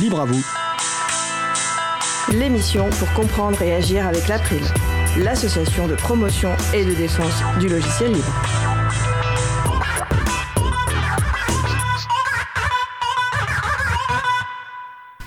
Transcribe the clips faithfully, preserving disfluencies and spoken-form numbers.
Libre à vous. L'émission pour comprendre et agir avec l'April, l'association de promotion et de défense du logiciel libre.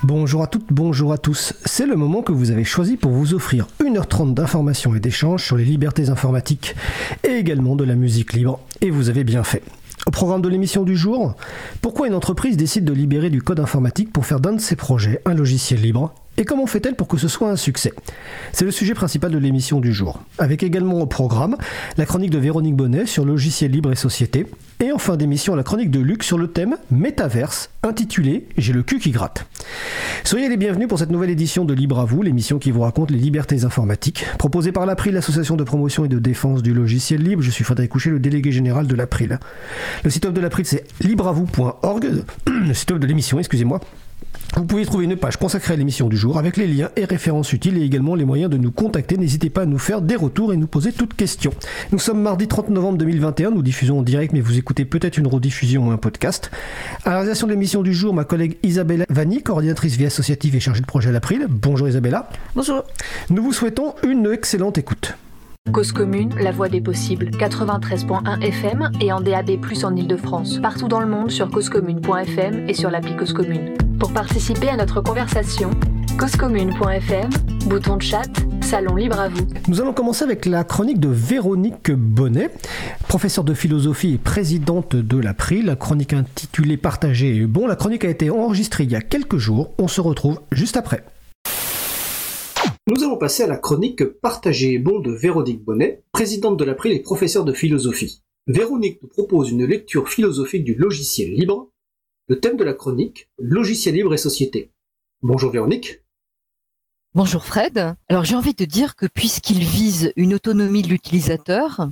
Bonjour à toutes, bonjour à tous. C'est le moment que vous avez choisi pour vous offrir une heure trente d'informations et d'échanges sur les libertés informatiques et également de la musique libre. Et vous avez bien fait. Au programme de l'émission du jour, pourquoi une entreprise décide de libérer du code informatique pour faire d'un de ses projets un logiciel libre ? Et comment fait-elle pour que ce soit un succès ? C'est le sujet principal de l'émission du jour. Avec également au programme la chronique de Véronique Bonnet sur logiciel libre et société. Et en fin d'émission, la chronique de Luc sur le thème Métaverse, intitulé « J'ai le cul qui gratte ». Soyez les bienvenus pour cette nouvelle édition de Libre à vous, l'émission qui vous raconte les libertés informatiques. Proposée par l'April, l'association de promotion et de défense du logiciel libre, je suis Frédéric Couchet, le délégué général de l'April. Le site web de l'April, c'est libravou point org, le site web de l'émission, excusez-moi. Vous pouvez trouver une page consacrée à l'émission du jour avec les liens et références utiles et également les moyens de nous contacter. N'hésitez pas à nous faire des retours et nous poser toutes questions. Nous sommes mardi trente novembre deux mille vingt et un, nous diffusons en direct mais vous écoutez peut-être une rediffusion ou un podcast. À la réalisation de l'émission du jour, ma collègue Isabella Vanni, coordinatrice vie associative et chargée de projet à l'April. Bonjour Isabella. Bonjour. Nous vous souhaitons une excellente écoute. Cause commune, la voix des possibles, quatre-vingt-treize virgule un F M et en D A B plus, en Ile-de-France. Partout dans le monde sur cause commune point F M et sur l'appli Cause Commune. Pour participer à notre conversation, cause commune point F M, bouton de chat, salon libre à vous. Nous allons commencer avec la chronique de Véronique Bonnet, professeure de philosophie et présidente de l'April. La chronique intitulée Partagée et bon, la chronique a été enregistrée il y a quelques jours. On se retrouve juste après. Nous allons passer à la chronique Partagée et bon de Véronique Bonnet, présidente de l'April et professeure de philosophie. Véronique nous propose une lecture philosophique du logiciel libre. Le thème de la chronique, logiciel libre et société. Bonjour Véronique. Bonjour Fred. Alors j'ai envie de dire que puisqu'il vise une autonomie de l'utilisateur,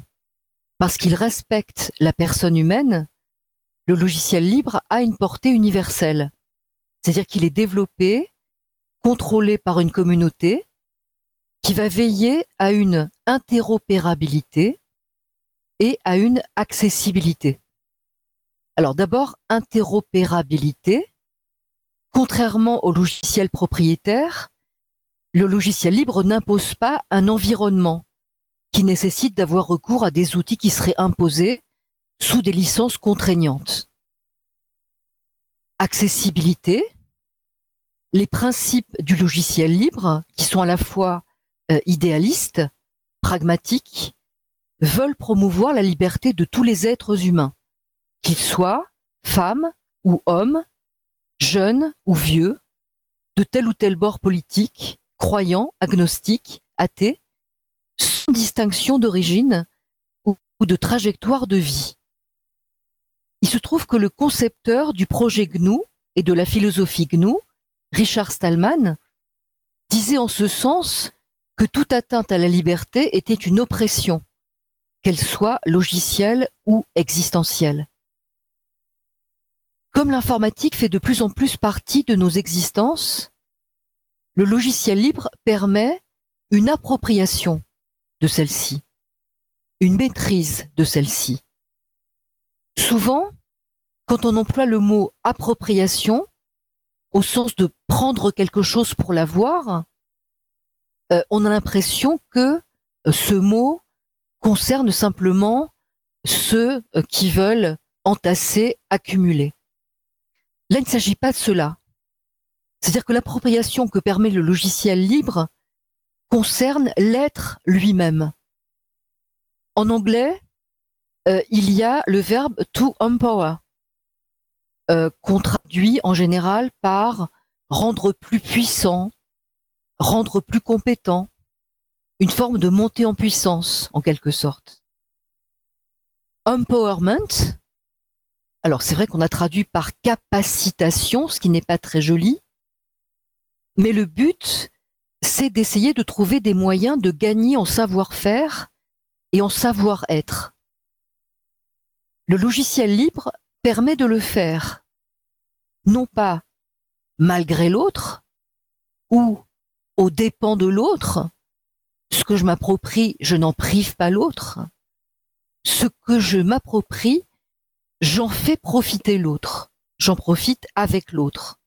parce qu'il respecte la personne humaine, le logiciel libre a une portée universelle. C'est-à-dire qu'il est développé, contrôlé par une communauté qui va veiller à une interopérabilité et à une accessibilité. Alors d'abord, interopérabilité. Contrairement au logiciel propriétaire, le logiciel libre n'impose pas un environnement qui nécessite d'avoir recours à des outils qui seraient imposés sous des licences contraignantes. Accessibilité. Les principes du logiciel libre, qui sont à la fois euh, idéalistes, pragmatiques, veulent promouvoir la liberté de tous les êtres humains. Qu'ils soient femmes ou hommes, jeunes ou vieux, de tel ou tel bord politique, croyants, agnostiques, athées, sans distinction d'origine ou de trajectoire de vie. Il se trouve que le concepteur du projet G N U et de la philosophie G N U, Richard Stallman, disait en ce sens que toute atteinte à la liberté était une oppression, qu'elle soit logicielle ou existentielle. Comme l'informatique fait de plus en plus partie de nos existences, le logiciel libre permet une appropriation de celle-ci, une maîtrise de celle-ci. Souvent, quand on emploie le mot « appropriation » au sens de prendre quelque chose pour l'avoir, euh, on a l'impression que ce mot concerne simplement ceux qui veulent entasser, accumuler. Là, il ne s'agit pas de cela. C'est-à-dire que l'appropriation que permet le logiciel libre concerne l'être lui-même. En anglais, euh, il y a le verbe « to empower euh, » qu'on traduit en général par « rendre plus puissant »,« rendre plus compétent », une forme de montée en puissance, en quelque sorte. « Empowerment » alors, c'est vrai qu'on a traduit par capacitation, ce qui n'est pas très joli, mais le but, c'est d'essayer de trouver des moyens de gagner en savoir-faire et en savoir-être. Le logiciel libre permet de le faire, non pas malgré l'autre ou aux dépens de l'autre, ce que je m'approprie, je n'en prive pas l'autre, ce que je m'approprie, j'en fais profiter l'autre, j'en profite avec l'autre.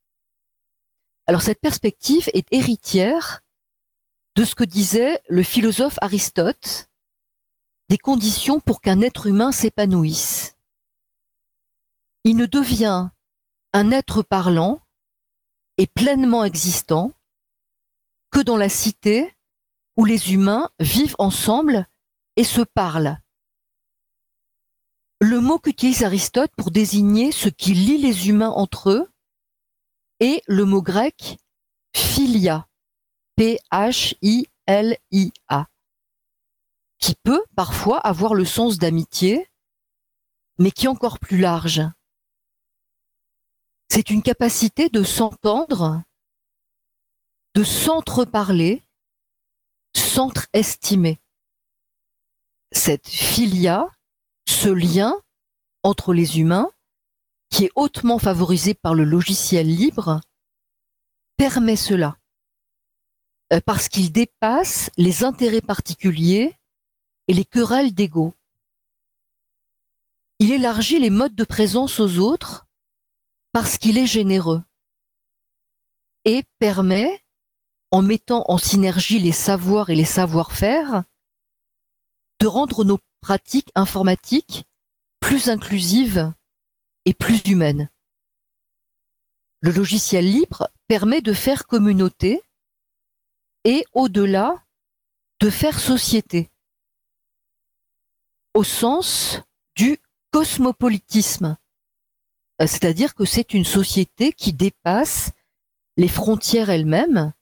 Alors cette perspective est héritière de ce que disait le philosophe Aristote, des conditions pour qu'un être humain s'épanouisse. Il ne devient un être parlant et pleinement existant que dans la cité où les humains vivent ensemble et se parlent. Le mot qu'utilise Aristote pour désigner ce qui lie les humains entre eux est le mot grec philia, P H I L I A, qui peut parfois avoir le sens d'amitié, mais qui est encore plus large. C'est une capacité de s'entendre, de s'entreparler, s'entre-estimer. Cette philia, ce lien entre les humains, qui est hautement favorisé par le logiciel libre, permet cela, parce qu'il dépasse les intérêts particuliers et les querelles d'ego. Il élargit les modes de présence aux autres parce qu'il est généreux et permet, en mettant en synergie les savoirs et les savoir-faire, de rendre nos pratiques informatiques plus inclusives et plus humaines. Le logiciel libre permet de faire communauté et, au-delà, de faire société, au sens du cosmopolitisme, c'est-à-dire que c'est une société qui dépasse les frontières elles-mêmes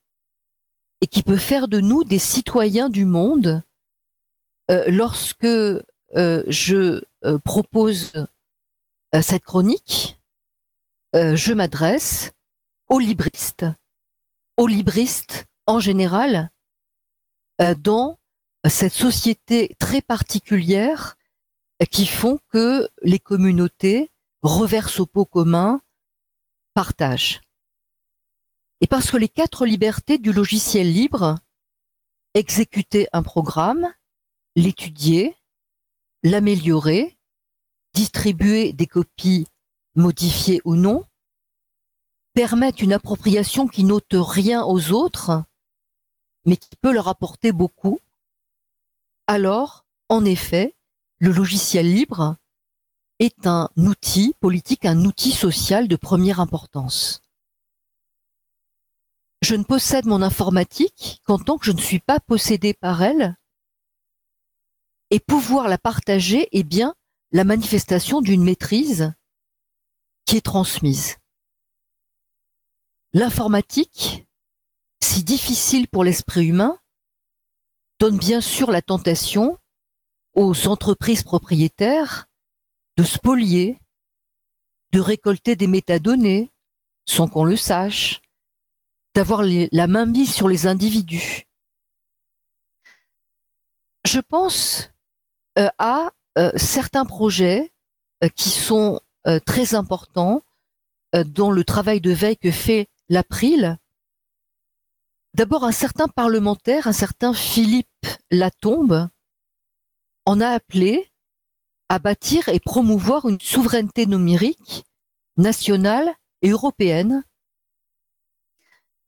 et qui peut faire de nous des citoyens du monde. Euh, lorsque euh, je euh, propose euh, cette chronique, euh, je m'adresse aux libristes, aux libristes en général, euh, dans cette société très particulière euh, qui font que les communautés reversent au pot commun, partagent. Et parce que les quatre libertés du logiciel libre, exécuter un programme, l'étudier, l'améliorer, distribuer des copies modifiées ou non, permettent une appropriation qui n'ôte rien aux autres, mais qui peut leur apporter beaucoup, alors, en effet, le logiciel libre est un outil politique, un outil social de première importance. Je ne possède mon informatique qu'en tant que je ne suis pas possédé par elle, et pouvoir la partager est bien la manifestation d'une maîtrise qui est transmise. L'informatique, si difficile pour l'esprit humain, donne bien sûr la tentation aux entreprises propriétaires de spolier, de récolter des métadonnées sans qu'on le sache, d'avoir les, la mainmise sur les individus. Je pense Euh, à euh, certains projets euh, qui sont euh, très importants euh, dans le travail de veille que fait l'A P R I L. D'abord, un certain parlementaire, un certain Philippe Latombe, en a appelé à bâtir et promouvoir une souveraineté numérique nationale et européenne.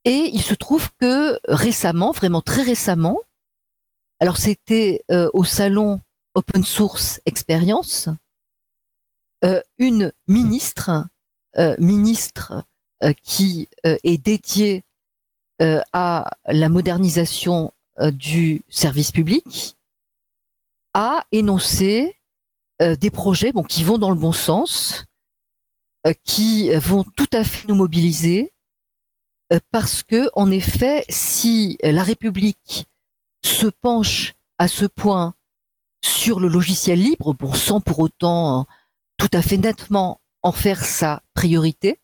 Et il se trouve que récemment, vraiment très récemment, alors c'était euh, au salon Open Source Experience, euh, une ministre, euh, ministre euh, qui euh, est dédiée euh, à la modernisation euh, du service public, a énoncé euh, des projets bon, qui vont dans le bon sens, euh, qui vont tout à fait nous mobiliser, euh, parce que, en effet, si la République se penche à ce point sur le logiciel libre, bon, sans pour autant tout à fait nettement en faire sa priorité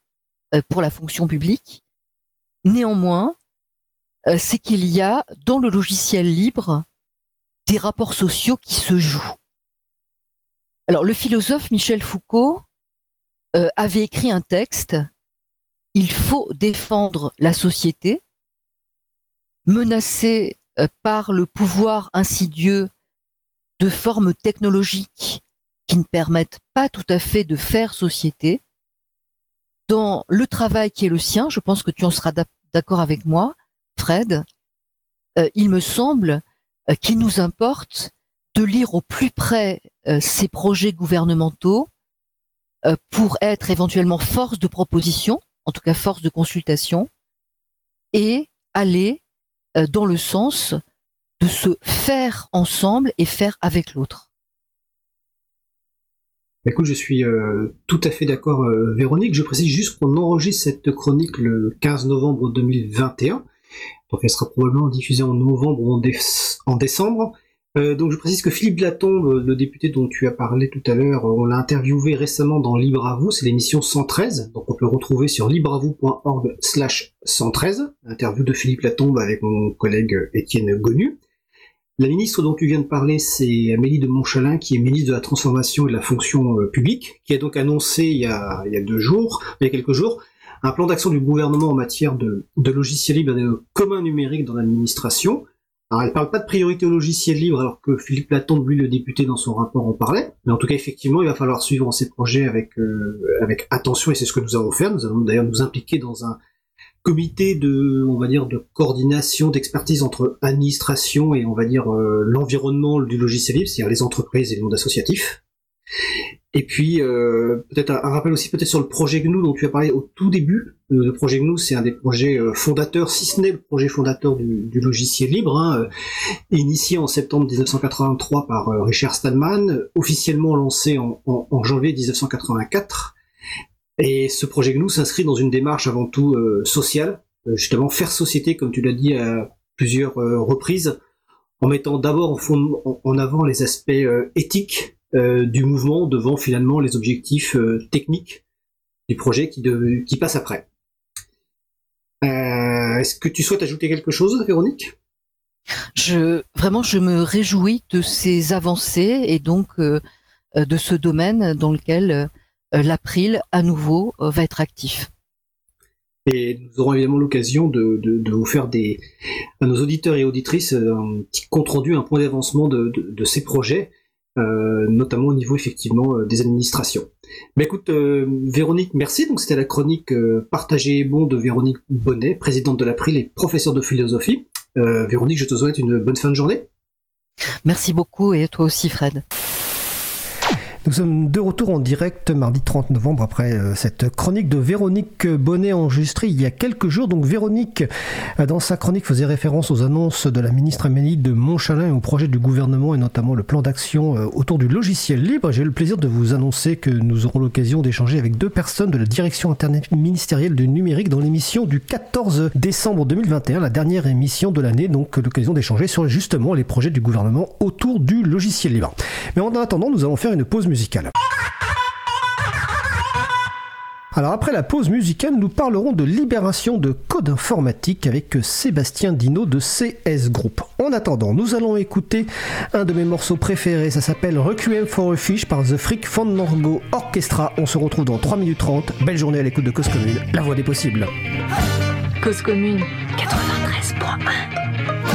pour la fonction publique. Néanmoins, c'est qu'il y a dans le logiciel libre des rapports sociaux qui se jouent. Alors, le philosophe Michel Foucault avait écrit un texte « Il faut défendre la société, menacée par le pouvoir insidieux de formes technologiques qui ne permettent pas tout à fait de faire société. Dans le travail qui est le sien, je pense que tu en seras d'accord avec moi, Fred, euh, il me semble euh, qu'il nous importe de lire au plus près euh, ces projets gouvernementaux euh, pour être éventuellement force de proposition, en tout cas force de consultation, et aller euh, dans le sens de se faire ensemble et faire avec l'autre. Écoute, je suis euh, tout à fait d'accord, euh, Véronique. Je précise juste qu'on enregistre cette chronique le quinze novembre deux mille vingt et un. Donc, elle sera probablement diffusée en novembre ou en, dé- en décembre. Euh, donc, je précise que Philippe Latombe, le député dont tu as parlé tout à l'heure, on l'a interviewé récemment dans Libre à vous. C'est l'émission cent treize. Donc, on peut le retrouver sur libreavoue point org slash cent treize. Interview de Philippe Latombe avec mon collègue Étienne Gonu. La ministre dont tu viens de parler, c'est Amélie de Montchalin, qui est ministre de la Transformation et de la Fonction euh, publique, qui a donc annoncé il y a, il y a deux jours, il y a quelques jours, un plan d'action du gouvernement en matière de, de logiciels libres et de communs numériques dans l'administration. Alors, elle parle pas de priorité aux logiciels libres, alors que Philippe Latombe, lui, le député, dans son rapport en parlait. Mais en tout cas, effectivement, il va falloir suivre ces projets avec, euh, avec attention, et c'est ce que nous allons faire. Nous allons d'ailleurs nous impliquer dans un comité de, on va dire, de coordination, d'expertise entre administration et, on va dire, euh, l'environnement du logiciel libre, c'est-à-dire les entreprises et le monde associatif. Et puis, euh, peut-être un, un rappel aussi peut-être sur le projet G N U dont tu as parlé au tout début. Euh, le projet G N U, c'est un des projets euh, fondateurs, si ce n'est le projet fondateur du, du logiciel libre, hein, euh, initié en septembre dix-neuf cent quatre-vingt-trois par euh, Richard Stallman, euh, officiellement lancé en, en, en janvier dix-neuf cent quatre-vingt-quatre. Et ce projet G N U s'inscrit dans une démarche avant tout euh, sociale, euh, justement faire société, comme tu l'as dit à plusieurs euh, reprises, en mettant d'abord en, fond, en, en avant les aspects euh, éthiques euh, du mouvement devant finalement les objectifs euh, techniques du projet qui, de, qui passe après. Euh, est-ce que tu souhaites ajouter quelque chose, Véronique ? Je, vraiment, je me réjouis de ces avancées et donc euh, de ce domaine dans lequel... Euh, l'April, à nouveau, va être actif. Et nous aurons évidemment l'occasion de, de, de vous faire des, à nos auditeurs et auditrices un petit compte-rendu, un point d'avancement de, de, de ces projets, euh, notamment au niveau effectivement des administrations. Mais écoute, euh, Véronique, merci. Donc c'était la chronique euh, Partagez et bon de Véronique Bonnet, présidente de l'April et professeure de philosophie. Euh, Véronique, je te souhaite une bonne fin de journée. Merci beaucoup et toi aussi, Fred. Nous sommes de retour en direct mardi trente novembre après euh, cette chronique de Véronique Bonnet enregistrée il y a quelques jours. Donc Véronique, dans sa chronique, faisait référence aux annonces de la ministre Amélie de Montchalin et au projet du gouvernement et notamment le plan d'action euh, autour du logiciel libre. J'ai eu le plaisir de vous annoncer que nous aurons l'occasion d'échanger avec deux personnes de la direction interministérielle du numérique dans l'émission du quatorze décembre deux mille vingt et un, la dernière émission de l'année. Donc l'occasion d'échanger sur justement les projets du gouvernement autour du logiciel libre. Mais en attendant, nous allons faire une pause musicale. Alors après la pause musicale, nous parlerons de libération de code informatique avec Sébastien Dino de C S Group. En attendant, nous allons écouter un de mes morceaux préférés, ça s'appelle Requiem for a Fish par The Freak Fandango Orchestra. On se retrouve dans trois minutes trente. Belle journée à l'écoute de Cause Commune, la voix des possibles. Cause Commune quatre-vingt-treize virgule un.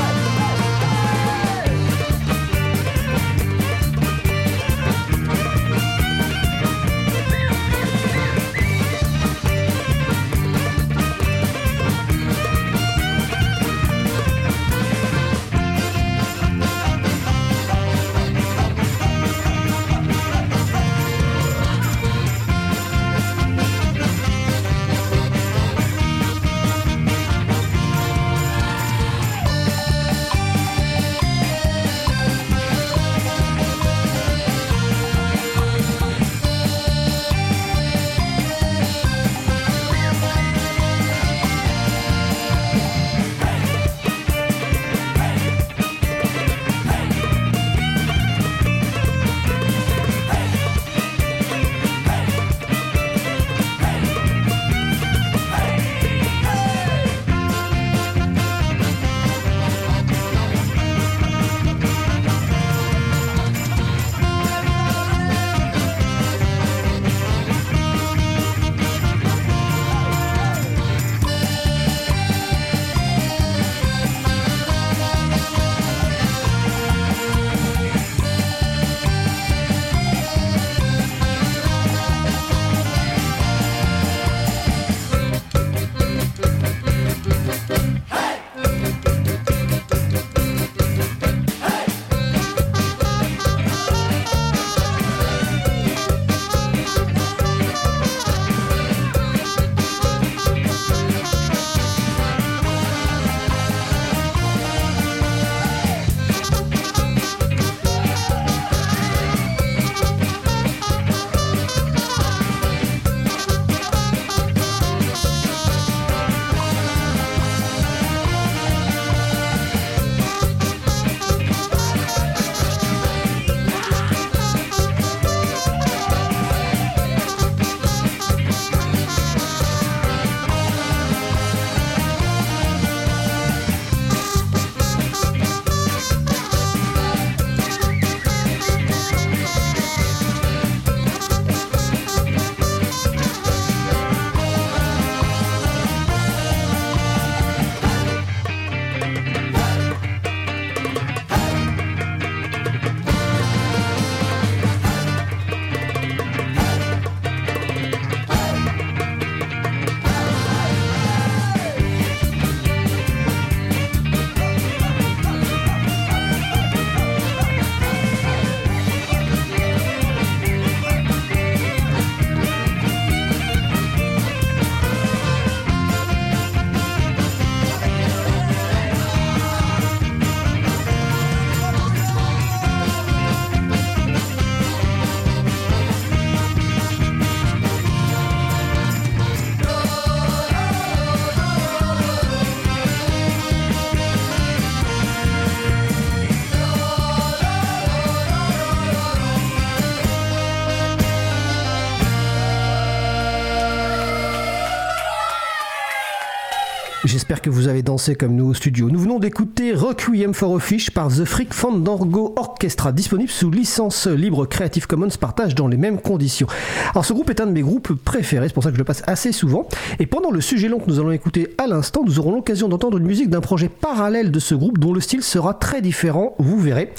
J'espère que vous avez dansé comme nous au studio. Nous venons d'écouter Requiem for a Fish par The Freak Fandango Orchestra, disponible sous licence libre Creative Commons, partage dans les mêmes conditions. Alors ce groupe est un de mes groupes préférés, c'est pour ça que je le passe assez souvent. Et pendant le sujet long que nous allons écouter à l'instant, nous aurons l'occasion d'entendre une musique d'un projet parallèle de ce groupe dont le style sera très différent, vous verrez.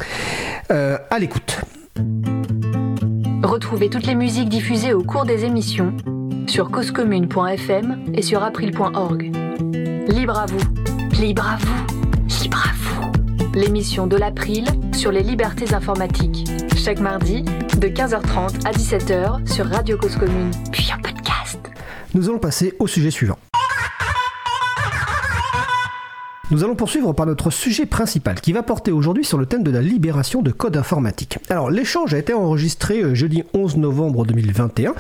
Euh, à l'écoute. Retrouvez toutes les musiques diffusées au cours des émissions sur cause commune point f m et sur april point org. Libre à vous, libre à vous, libre à vous. L'émission de l'April sur les libertés informatiques. Chaque mardi, de quinze heures trente à dix-sept heures sur Radio Cause Commune, puis en podcast. Nous allons passer au sujet suivant. Nous allons poursuivre par notre sujet principal qui va porter aujourd'hui sur le thème de la libération de codes informatiques. Alors l'échange a été enregistré jeudi onze novembre deux mille vingt et un.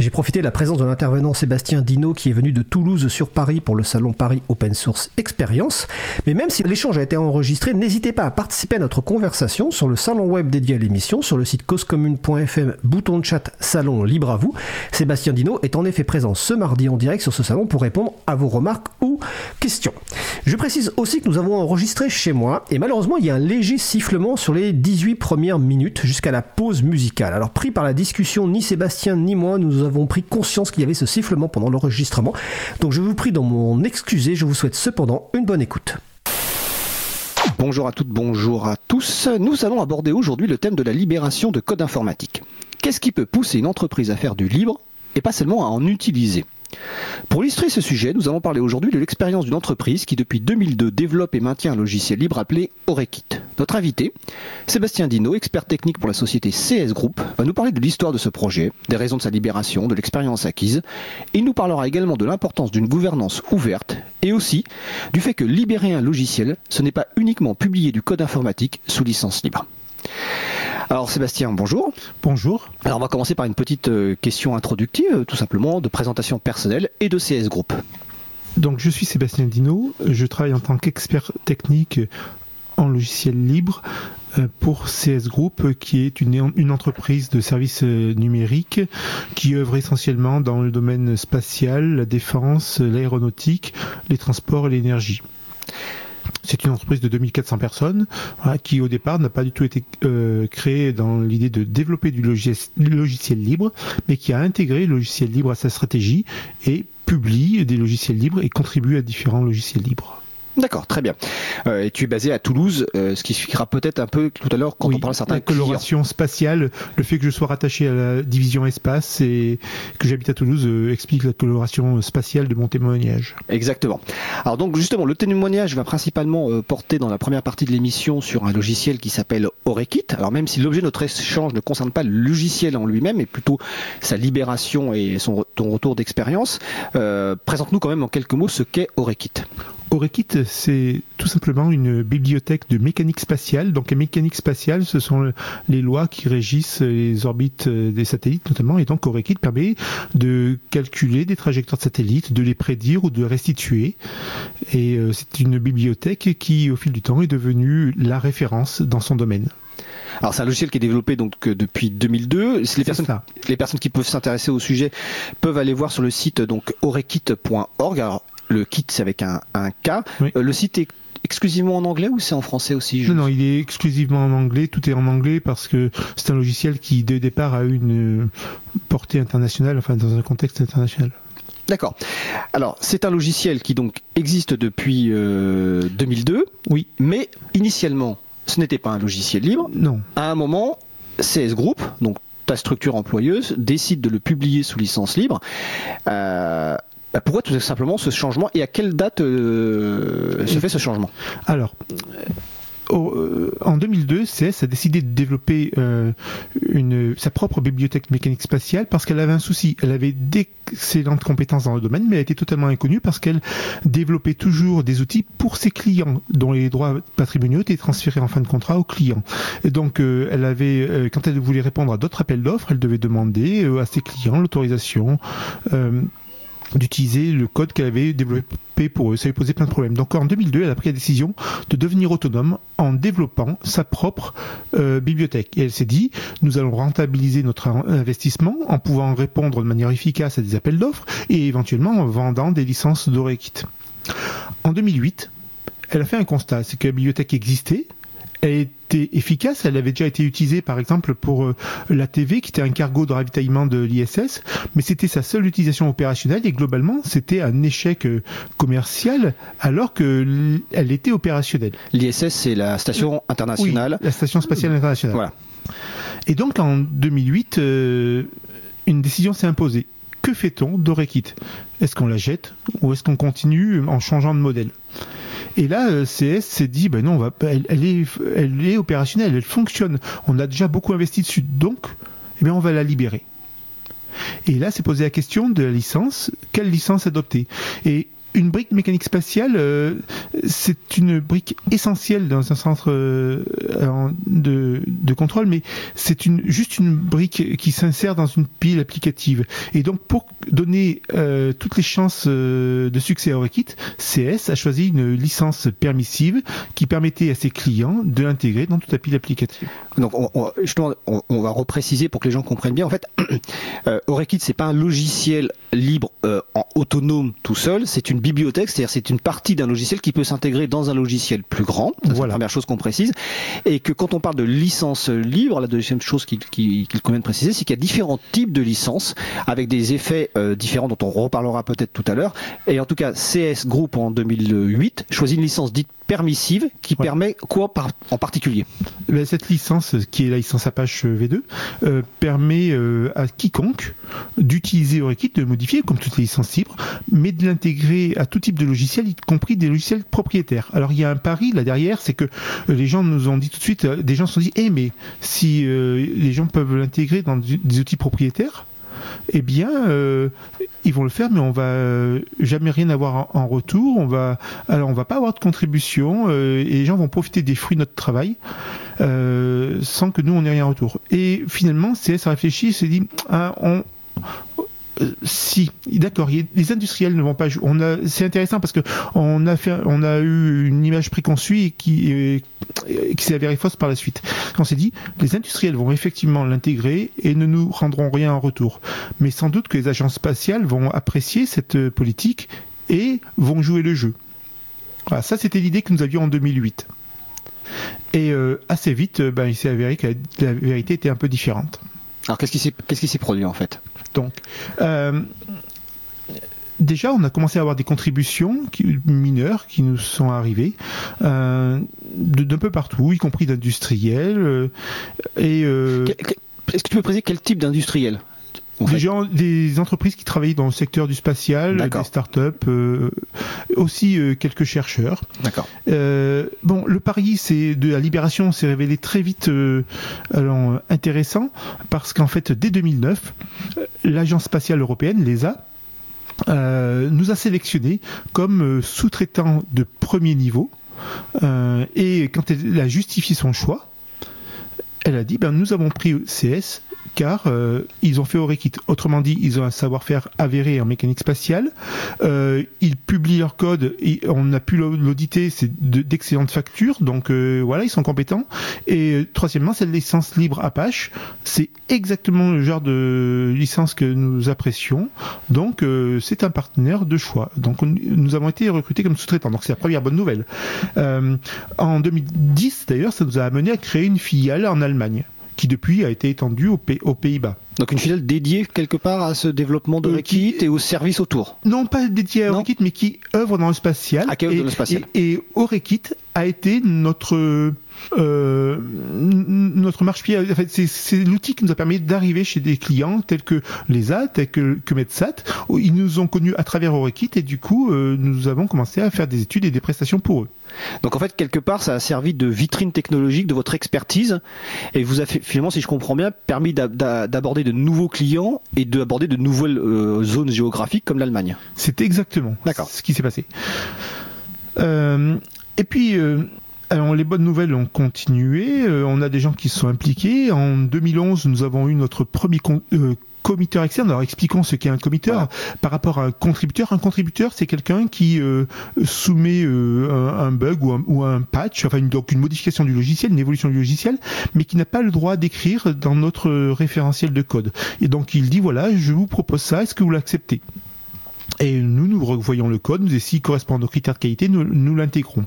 J'ai profité de la présence de l'intervenant Sébastien Dino qui est venu de Toulouse sur Paris pour le salon Paris Open Source Experience. Mais même si l'échange a été enregistré, n'hésitez pas à participer à notre conversation sur le salon web dédié à l'émission, sur le site cause commune point f m, bouton de chat, salon libre à vous. Sébastien Dino est en effet présent ce mardi en direct sur ce salon pour répondre à vos remarques ou questions. Je précise aussi que nous avons enregistré chez moi et malheureusement il y a un léger sifflement sur les dix-huit premières minutes jusqu'à la pause musicale. Alors pris par la discussion, ni Sébastien ni moi nous avons pris conscience qu'il y avait ce sifflement pendant l'enregistrement, donc je vous prie d'en m'en excuser. Je vous souhaite cependant une bonne écoute. Bonjour à toutes, bonjour à tous. Nous allons aborder aujourd'hui le thème de la libération de codes informatiques. Qu'est-ce qui peut pousser une entreprise à faire du libre et pas seulement à en utiliser ? Pour illustrer ce sujet, nous allons parler aujourd'hui de l'expérience d'une entreprise qui depuis deux mille deux développe et maintient un logiciel libre appelé Orekit. Notre invité, Sébastien Dino, expert technique pour la société C S Group, va nous parler de l'histoire de ce projet, des raisons de sa libération, de l'expérience acquise. Il nous parlera également de l'importance d'une gouvernance ouverte et aussi du fait que libérer un logiciel, ce n'est pas uniquement publier du code informatique sous licence libre. Alors Sébastien, bonjour. Bonjour. Alors on va commencer par une petite question introductive, tout simplement, de présentation personnelle et de C S Group. Donc je suis Sébastien Dino, je travaille en tant qu'expert technique en logiciel libre pour C S Group, qui est une, une entreprise de services numériques qui œuvre essentiellement dans le domaine spatial, la défense, l'aéronautique, les transports et l'énergie. C'est une entreprise de deux mille quatre cents personnes, voilà, qui au départ n'a pas du tout été euh, créée dans l'idée de développer du logis- logiciel libre, mais qui a intégré le logiciel libre à sa stratégie et publie des logiciels libres et contribue à différents logiciels libres. D'accord, très bien. Euh, et tu es basé à Toulouse, euh, ce qui expliquera peut-être un peu tout à l'heure quand oui, on parle certains la coloration clients. Spatiale, le fait que je sois rattaché à la division espace et que j'habite à Toulouse euh, explique la coloration spatiale de mon témoignage. Exactement. Alors donc justement, le témoignage va principalement euh, porter dans la première partie de l'émission sur un logiciel qui s'appelle Orekit. Alors même si l'objet de notre échange ne concerne pas le logiciel en lui-même, mais plutôt sa libération et son ton retour d'expérience, euh, présente-nous quand même en quelques mots ce qu'est Orekit. Orekit, c'est tout simplement une bibliothèque de mécanique spatiale. Donc, la mécanique spatiale, ce sont les lois qui régissent les orbites des satellites, notamment. Et donc, Orekit permet de calculer des trajectoires de satellites, de les prédire ou de restituer. Et c'est une bibliothèque qui, au fil du temps, est devenue la référence dans son domaine. Alors c'est un logiciel qui est développé donc depuis deux mille deux. Les personnes, les personnes qui peuvent s'intéresser au sujet peuvent aller voir sur le site donc orekit point org. Alors le kit c'est avec un, un K. Oui. Le site est exclusivement en anglais ou c'est en français aussi? Non, non, il est exclusivement en anglais, tout est en anglais parce que c'est un logiciel qui dès le départ a eu une portée internationale, enfin dans un contexte international. D'accord. Alors, c'est un logiciel qui donc existe depuis euh, deux mille deux. Oui. Mais initialement, ce n'était pas un logiciel libre. Non. À un moment, C S Group, donc ta structure employeuse, décide de le publier sous licence libre. Euh, bah pourquoi tout simplement ce changement et à quelle date euh, se fait ce changement ? Alors, en deux mille deux, C S a décidé de développer euh, une, sa propre bibliothèque mécanique spatiale parce qu'elle avait un souci. Elle avait d'excellentes compétences dans le domaine, mais elle était totalement inconnue parce qu'elle développait toujours des outils pour ses clients, dont les droits patrimoniaux étaient transférés en fin de contrat aux clients. Et donc, euh, elle avait, euh, quand elle voulait répondre à d'autres appels d'offres, elle devait demander euh, à ses clients l'autorisation euh, d'utiliser le code qu'elle avait développé pour eux. Ça lui posait plein de problèmes. Donc en deux mille deux, elle a pris la décision de devenir autonome en développant sa propre euh, bibliothèque. Et elle s'est dit, nous allons rentabiliser notre investissement en pouvant répondre de manière efficace à des appels d'offres et éventuellement en vendant des licences d'Orekit. En deux mille huit, elle a fait un constat, c'est que la bibliothèque existait, elle était efficace, elle avait déjà été utilisée par exemple pour euh, l'A T V qui était un cargo de ravitaillement de l'I S S, mais c'était sa seule utilisation opérationnelle et globalement c'était un échec euh, commercial alors que elle était opérationnelle. L'I S S c'est la station internationale. Oui, la station spatiale internationale. Voilà. Et donc en deux mille huit, euh, une décision s'est imposée. Que fait-on d'Orekit ? Est-ce qu'on la jette ou est-ce qu'on continue en changeant de modèle ? Et là, C S s'est dit, ben non, on va, elle, elle, est, elle est opérationnelle, elle fonctionne. On a déjà beaucoup investi dessus, donc eh bien, on va la libérer. Et là, s'est posée la question de la licence, quelle licence adopter ? Et une brique mécanique spatiale, euh, c'est une brique essentielle dans un centre euh, de, de contrôle, mais c'est une, juste une brique qui s'insère dans une pile applicative. Et donc, pour donner euh, toutes les chances euh, de succès à Orekit, C S a choisi une licence permissive qui permettait à ses clients de l'intégrer dans toute la pile applicative. Donc, on, on, justement, on, on va repréciser pour que les gens comprennent bien. En fait, euh, Orekit, c'est pas un logiciel libre, euh, en autonome tout seul, c'est une bibliothèque, c'est-à-dire c'est une partie d'un logiciel qui peut s'intégrer dans un logiciel plus grand. Ça, c'est voilà. La première chose qu'on précise. Et que quand on parle de licence libre, la deuxième chose qu'il, qu'il, qu'il convient de préciser, c'est qu'il y a différents types de licences avec des effets euh, différents dont on reparlera peut-être tout à l'heure. Et en tout cas, C S Group en deux mille huit choisit une licence dite permissive qui ouais. permet quoi par, en particulier ? Cette licence, qui est la licence Apache V deux, euh, permet euh, à quiconque d'utiliser Orekit, de modifier comme toutes les licences libres, mais de l'intégrer à tout type de logiciel, y compris des logiciels propriétaires. Alors il y a un pari là derrière, c'est que les gens nous ont dit tout de suite, des gens se sont dit, eh mais si euh, les gens peuvent l'intégrer dans des outils propriétaires, eh bien, euh, ils vont le faire, mais on va euh, jamais rien avoir en, en retour. On va, alors on va pas avoir de contribution euh, et les gens vont profiter des fruits de notre travail euh, sans que nous on ait rien en retour. Et finalement, C S a réfléchi, s'est dit, ah, on Si, d'accord, les industriels ne vont pas jouer. On a, c'est intéressant parce que on a fait, on a eu une image préconçue qui, et, et qui s'est avérée fausse par la suite. On s'est dit, les industriels vont effectivement l'intégrer et ne nous rendront rien en retour. Mais sans doute que les agences spatiales vont apprécier cette politique et vont jouer le jeu. Voilà, ça c'était l'idée que nous avions en deux mille huit. Et euh, assez vite, ben, il s'est avéré que la, la vérité était un peu différente. Alors qu'est-ce qui s'est, qu'est-ce qui s'est produit en fait ? Donc, euh, déjà, on a commencé à avoir des contributions qui, mineures qui nous sont arrivées euh, de, d'un peu partout, y compris d'industriels. Euh, et euh, que, que, est-ce que tu peux préciser quel type d'industriel ? En fait. Des gens, des entreprises qui travaillaient dans le secteur du spatial, D'accord. des start-up, euh, aussi euh, quelques chercheurs. D'accord. Euh, bon, le pari c'est de la libération s'est révélé très vite euh, alors, intéressant parce qu'en fait dès deux mille neuf, l'agence spatiale européenne, l'E S A, euh, nous a sélectionnés comme sous-traitants de premier niveau. Euh, et quand elle a justifié son choix, elle a dit ben nous avons pris C S. Car euh, ils ont fait Orekit. Autrement dit, ils ont un savoir-faire avéré en mécanique spatiale. Euh, ils publient leur code. Et on a pu l'auditer. C'est de, d'excellentes factures. Donc euh, voilà, ils sont compétents. Et euh, troisièmement, cette licence libre Apache, c'est exactement le genre de licence que nous apprécions. Donc euh, c'est un partenaire de choix. Donc on, nous avons été recrutés comme sous-traitants. Donc c'est la première bonne nouvelle. Euh, en deux mille dix, d'ailleurs, ça nous a amené à créer une filiale en Allemagne, qui depuis a été étendue aux, P- aux Pays-Bas. Donc une filiale dédiée quelque part à ce développement de Orekit et aux services autour. Non, pas dédiée à Orekit, mais qui œuvre dans le spatial. Ah, qui œuvre dans le spatial. Et, et Orekit a été notre euh, notre marche-pied. En fait, c'est, c'est l'outil qui nous a permis d'arriver chez des clients tels que l'E S A, tels que, que MedSat. Ils nous ont connus à travers Orekit et du coup, euh, nous avons commencé à faire des études et des prestations pour eux. Donc en fait, quelque part, ça a servi de vitrine technologique de votre expertise et vous a fait, finalement, si je comprends bien, permis d'a, d'a, d'aborder de nouveaux clients et d'aborder de nouvelles euh, zones géographiques comme l'Allemagne. C'est exactement D'accord. ce qui s'est passé. Euh, et puis, euh, alors les bonnes nouvelles ont continué. Euh, on a des gens qui se sont impliqués. En deux mille onze, nous avons eu notre premier con- euh, committeur externe. Alors expliquons ce qu'est un committeur voilà. par rapport à un contributeur. Un contributeur, c'est quelqu'un qui euh, soumet euh, un, un bug ou un, ou un patch, enfin une, donc une modification du logiciel, une évolution du logiciel, mais qui n'a pas le droit d'écrire dans notre référentiel de code. Et donc il dit voilà, je vous propose ça, est-ce que vous l'acceptez ? Et nous, nous revoyons le code, nous et s'il correspond à nos critères de qualité, nous, nous l'intégrons.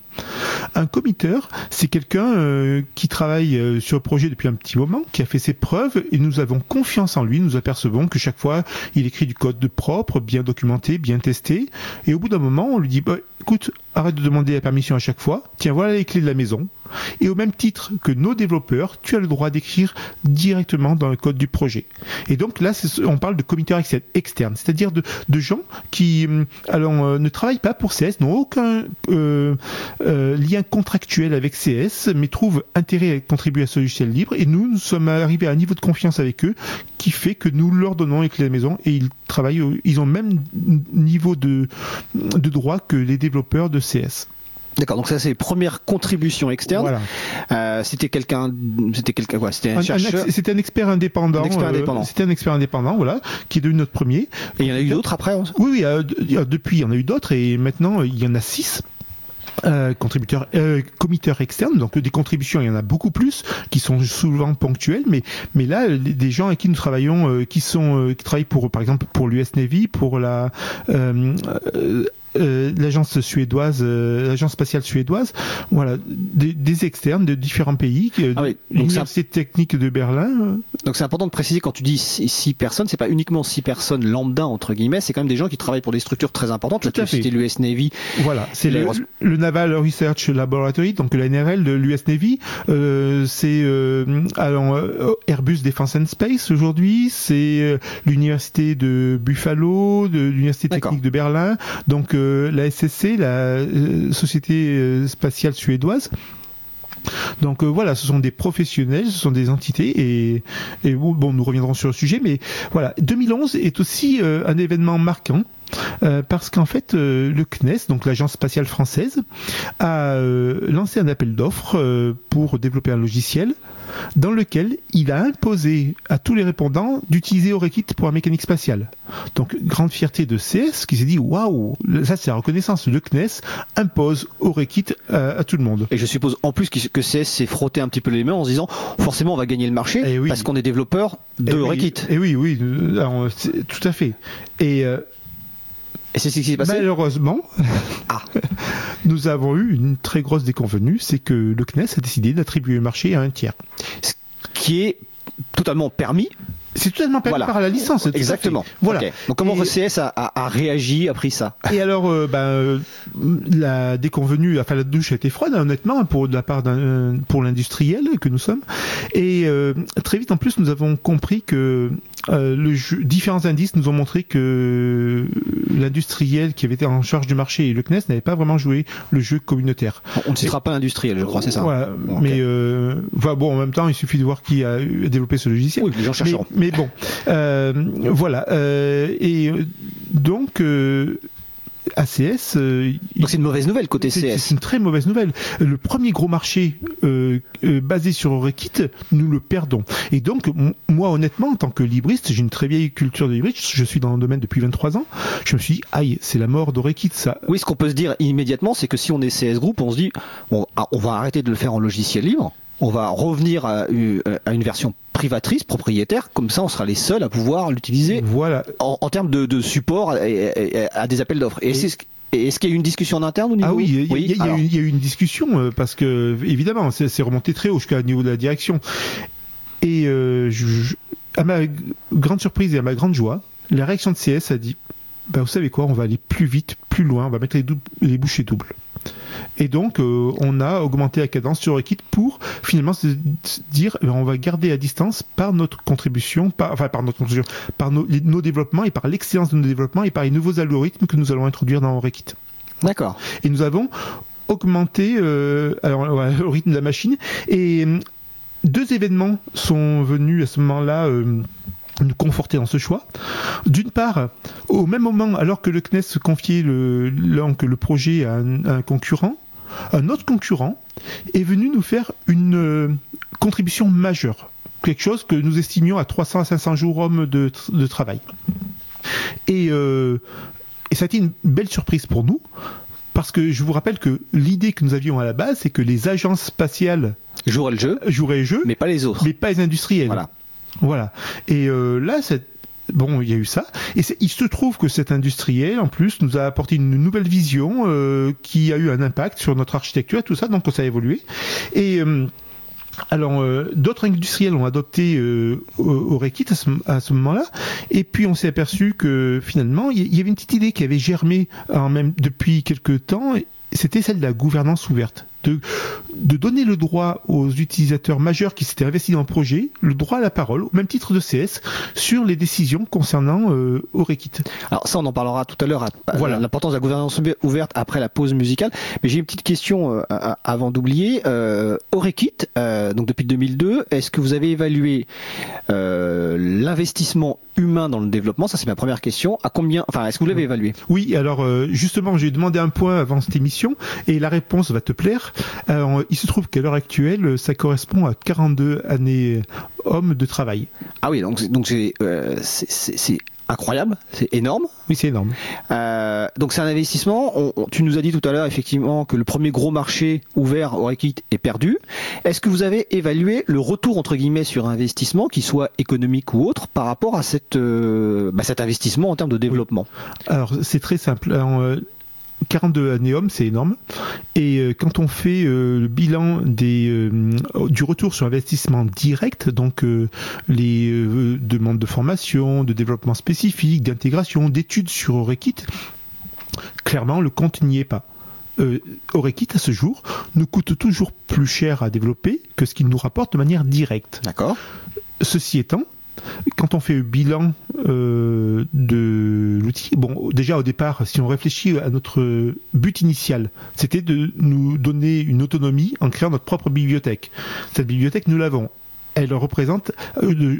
Un committeur, c'est quelqu'un euh, qui travaille euh, sur le projet depuis un petit moment, qui a fait ses preuves et nous avons confiance en lui. Nous apercevons que chaque fois, il écrit du code propre, bien documenté, bien testé. Et au bout d'un moment, on lui dit bah, « Écoute, arrête de demander la permission à chaque fois. Tiens, voilà les clés de la maison. » Et au même titre que nos développeurs, tu as le droit d'écrire directement dans le code du projet. Et donc là, c'est, on parle de committeurs externes, c'est-à-dire de, de gens qui alors, euh, ne travaillent pas pour C S, n'ont aucun euh, euh, lien contractuel avec C S, mais trouvent intérêt à contribuer à ce logiciel libre. Et nous, nous sommes arrivés à un niveau de confiance avec eux qui fait que nous leur donnons les clés de la maison et ils travaillent, ils ont le même niveau de, de droit que les développeurs de C S. D'accord, donc ça c'est les premières contributions externes. Voilà. Euh, c'était quelqu'un, c'était quelqu'un, ouais, c'était un, un chercheur, un, c'était un expert indépendant. Un expert indépendant. Euh, c'était un expert indépendant, voilà, qui est devenu notre premier. Et il y en a eu d'autres après. On... Oui, oui. Euh, depuis, il y en a eu d'autres et maintenant il y en a six. Euh, contributeurs, euh, committeurs externes, donc des contributions, il y en a beaucoup plus qui sont souvent ponctuelles, mais mais là les, des gens avec qui nous travaillons, euh, qui sont euh, qui travaillent pour par exemple pour l'U S Navy, pour la euh, euh, euh, l'agence suédoise, euh, l'agence spatiale suédoise, voilà, des, des externes de différents pays, euh, ah oui, donc l'université c'est... technique de Berlin. Euh... Donc c'est important de préciser quand tu dis six, six personnes, c'est pas uniquement six personnes lambda entre guillemets, c'est quand même des gens qui travaillent pour des structures très importantes. Là, tu as cité l'U S Navy. Voilà, c'est le, le Naval Research Laboratory, donc la N R L de l'U S Navy, euh, c'est euh, alors, Airbus Defense and Space aujourd'hui, c'est euh, l'université de Buffalo, de l'université D'accord. technique de Berlin, donc euh, la S S C, la euh, société euh, spatiale suédoise. Donc euh, voilà, ce sont des professionnels, ce sont des entités et, et bon, nous reviendrons sur le sujet, mais voilà, deux mille onze est aussi euh, un événement marquant. Euh, parce qu'en fait, euh, le C N E S, donc l'agence spatiale française, a euh, lancé un appel d'offres euh, pour développer un logiciel dans lequel il a imposé à tous les répondants d'utiliser OREKit pour la mécanique spatiale. Donc, grande fierté de C S qui s'est dit waouh, ça c'est la reconnaissance. Le C N E S impose OREKit euh, à tout le monde. Et je suppose en plus que C S s'est frotté un petit peu les mains en se disant forcément on va gagner le marché et oui, parce qu'on est développeur de OREKit. Et oui, oui, alors, tout à fait. Et euh, Et c'est ce qui s'est passé. Malheureusement, ah. nous avons eu une très grosse déconvenue, c'est que le C N E S a décidé d'attribuer le marché à un tiers. Ce qui est totalement permis. C'est totalement permis voilà. par la licence. Exactement. Voilà. Okay. Donc comment et... C S a, a, a réagi, a pris ça? Et alors, euh, ben, euh, la déconvenue, enfin la douche a été froide, hein, honnêtement, pour de la part d'un, pour l'industriel que nous sommes. Et euh, très vite, en plus, nous avons compris que euh, le jeu, différents indices nous ont montré que l'industriel qui avait été en charge du marché et le C N E S n'avaient pas vraiment joué le jeu communautaire. On ne citera et... pas l'industriel, je crois, c'est ça. Voilà. Bon, okay. Mais euh, enfin, bon, en même temps, il suffit de voir qui a développé ce logiciel. Oui, les gens chercheront. Mais, Mais bon, euh, voilà. Euh, et donc, euh, A C S... Euh, donc c'est une mauvaise nouvelle côté C S. C'est, c'est une très mauvaise nouvelle. Le premier gros marché euh, euh, basé sur OREKit, nous le perdons. Et donc, m- moi honnêtement, en tant que libriste, j'ai une très vieille culture de libriste, je suis dans le domaine depuis vingt-trois ans, je me suis dit, aïe, c'est la mort d'OREKit, ça. Oui, ce qu'on peut se dire immédiatement, c'est que si on est C S Group, on se dit, on, on va arrêter de le faire en logiciel libre. On va revenir à une version privatrice, propriétaire, comme ça on sera les seuls à pouvoir l'utiliser voilà. en, en termes de, de support et, et, à des appels d'offres. Et, et c'est ce... Et est-ce qu'il y a eu une discussion en interne au niveau? Ah oui, il oui, y, y, alors... y a eu une discussion parce que, évidemment, c'est, c'est remonté très haut jusqu'au niveau de la direction. Et euh, je, je, à ma grande surprise et à ma grande joie, la réaction de C S a dit ben, vous savez quoi, on va aller plus vite, plus loin, on va mettre les, dou- les bouchées doubles. Et donc, euh, on a augmenté la cadence sur OREKit pour finalement se dire, eh bien, on va garder à distance par notre contribution, par, enfin par notre contribution, par nos, les, nos développements et par l'excellence de nos développements et par les nouveaux algorithmes que nous allons introduire dans OREKit. D'accord. Et nous avons augmenté euh, alors, ouais, le rythme de la machine. Et euh, deux événements sont venus à ce moment-là. Euh, nous conforter dans ce choix. D'une part, au même moment, alors que le C N E S confiait le, donc, le projet à un, à un concurrent, un autre concurrent est venu nous faire une euh, contribution majeure, quelque chose que nous estimions à trois cents à cinq cents jours hommes de, de travail. Et, euh, et ça a été une belle surprise pour nous, parce que je vous rappelle que l'idée que nous avions à la base, c'est que les agences spatiales joueraient le jeu, joueraient le jeu mais pas les autres, mais pas les industriels. Voilà. Voilà. Et euh, là, cette, Bon, il y a eu ça. Et c'est, il se trouve que cet industriel, en plus, nous a apporté une nouvelle vision euh, qui a eu un impact sur notre architecture et tout ça, donc ça a évolué. Et... Euh, Alors, euh, d'autres industriels ont adopté euh, au, au Rekit à ce, à ce moment-là, et puis on s'est aperçu que finalement, il y, y avait une petite idée qui avait germé en même, depuis quelques temps, et c'était celle de la gouvernance ouverte. De, de donner le droit aux utilisateurs majeurs qui s'étaient investis dans le projet, le droit à la parole, au même titre de C S, sur les décisions concernant euh, au Rekit. Alors ça, on en parlera tout à l'heure, à, à, voilà. L'importance de la gouvernance ouverte après la pause musicale. Mais j'ai une petite question euh, avant d'oublier. Euh, au Rekit, euh, donc depuis deux mille deux, est-ce que vous avez évalué euh, l'investissement humain dans le développement? Ça, c'est ma première question. À combien, enfin, est-ce que vous l'avez évalué? Oui, alors euh, justement, j'ai demandé un point avant cette émission, et la réponse va te plaire. Alors, il se trouve qu'à l'heure actuelle, ça correspond à quarante-deux années hommes de travail. Ah oui, donc, donc c'est, euh, c'est, c'est, c'est incroyable, c'est énorme. Oui, c'est énorme. Euh, donc c'est un investissement. On, on, tu nous as dit tout à l'heure, effectivement, que le premier gros marché ouvert au Rekit est perdu. Est-ce que vous avez évalué le retour, entre guillemets, sur investissement, qu'il soit économique ou autre, par rapport à cette, euh, bah, cet investissement en termes de développement? Alors, c'est très simple. Alors, euh, quarante-deux années hommes, c'est énorme. Et quand on fait euh, le bilan des, euh, du retour sur investissement direct, donc euh, les euh, demandes de formation, de développement spécifique, d'intégration, d'études sur Rekit, clairement le compte n'y est pas. Euh, Rekit, à ce jour, nous coûte toujours plus cher à développer que ce qu'il nous rapporte de manière directe. D'accord. Ceci étant, quand on fait le bilan euh, de l'outil, bon, déjà au départ, si on réfléchit à notre but initial, c'était de nous donner une autonomie en créant notre propre bibliothèque. Cette bibliothèque, nous l'avons. Elle représente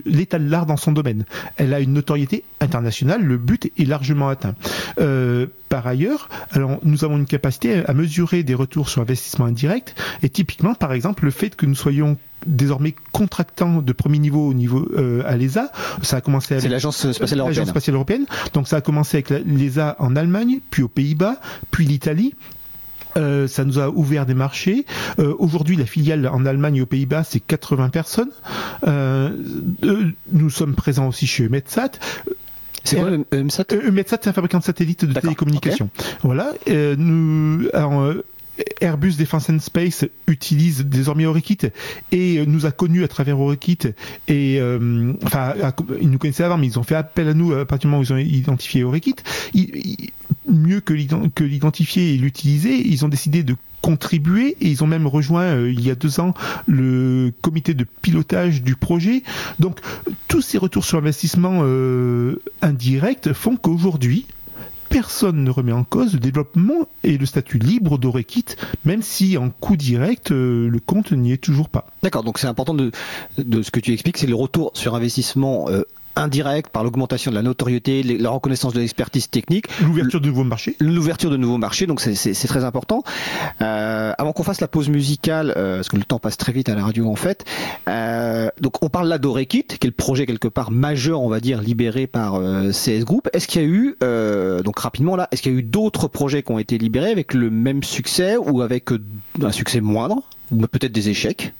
l'état de l'art dans son domaine. Elle a une notoriété internationale. Le but est largement atteint. Euh, par ailleurs, alors, nous avons une capacité à mesurer des retours sur investissement indirect. Et typiquement, par exemple, le fait que nous soyons désormais contractants de premier niveau au niveau euh, à l'E S A, ça a commencé avec c'est l'agence spatiale européenne. L'agence spatiale européenne. Donc ça a commencé avec l'E S A en Allemagne, puis aux Pays-Bas, puis l'Italie. Euh, ça nous a ouvert des marchés. Euh, aujourd'hui, la filiale en Allemagne et aux Pays-Bas, c'est quatre-vingts personnes. Euh, euh, nous sommes présents aussi chez EUMETSAT. C'est quoi EUMETSAT ? EUMETSAT, c'est un fabricant de satellites de D'accord. télécommunications. Okay. Voilà. Euh, nous, alors, euh, Airbus Defence and Space utilise désormais Rekit et nous a connus à travers Rekit et euh, enfin à, ils nous connaissaient avant mais ils ont fait appel à nous à partir du moment où ils ont identifié Rekit. Mieux que, l'ident, que l'identifier et l'utiliser, ils ont décidé de contribuer et ils ont même rejoint euh, il y a deux ans le comité de pilotage du projet. Donc tous ces retours sur investissement euh, indirects font qu'aujourd'hui personne ne remet en cause le développement et le statut libre de Rekit, même si en coût direct, euh, le compte n'y est toujours pas. D'accord, donc c'est important de, de ce que tu expliques, c'est le retour sur investissement euh, indirect par l'augmentation de la notoriété, les, la reconnaissance de l'expertise technique. L'ouverture de nouveaux marchés. L'ouverture de nouveaux marchés, donc c'est, c'est, c'est très important. Euh, avant qu'on fasse la pause musicale, euh, parce que le temps passe très vite à la radio en fait, euh, donc on parle là d'Orekit, qui est le projet quelque part majeur, on va dire, libéré par euh, C S Group. Est-ce qu'il y a eu... Euh, Donc rapidement là, est-ce qu'il y a eu d'autres projets qui ont été libérés avec le même succès ou avec un succès moindre, peut-être des échecs?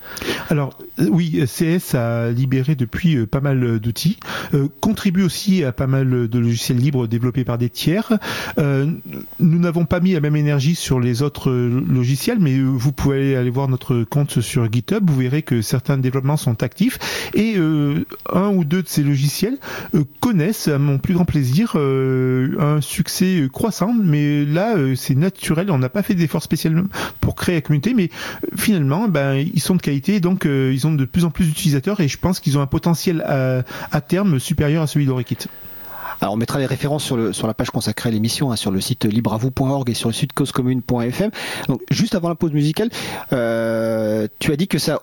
Alors oui, C S a libéré depuis pas mal d'outils, euh, contribue aussi à pas mal de logiciels libres développés par des tiers. Euh, nous n'avons pas mis la même énergie sur les autres logiciels, mais vous pouvez aller voir notre compte sur GitHub, vous verrez que certains développements sont actifs et euh, un ou deux de ces logiciels euh, connaissent, à mon plus grand plaisir, euh, un succès croissant, mais là euh, c'est naturel, on n'a pas fait d'efforts spécialement pour créer la communauté, mais finalement ben, ils sont de qualité, donc euh, ils ont de plus en plus d'utilisateurs et je pense qu'ils ont un potentiel à, à terme supérieur à celui de Rekit. Alors on mettra les références sur, le, sur la page consacrée à l'émission, hein, sur le site libre à vous point org et sur le site cause commune point f m. Donc juste avant la pause musicale, euh, tu as dit que ça,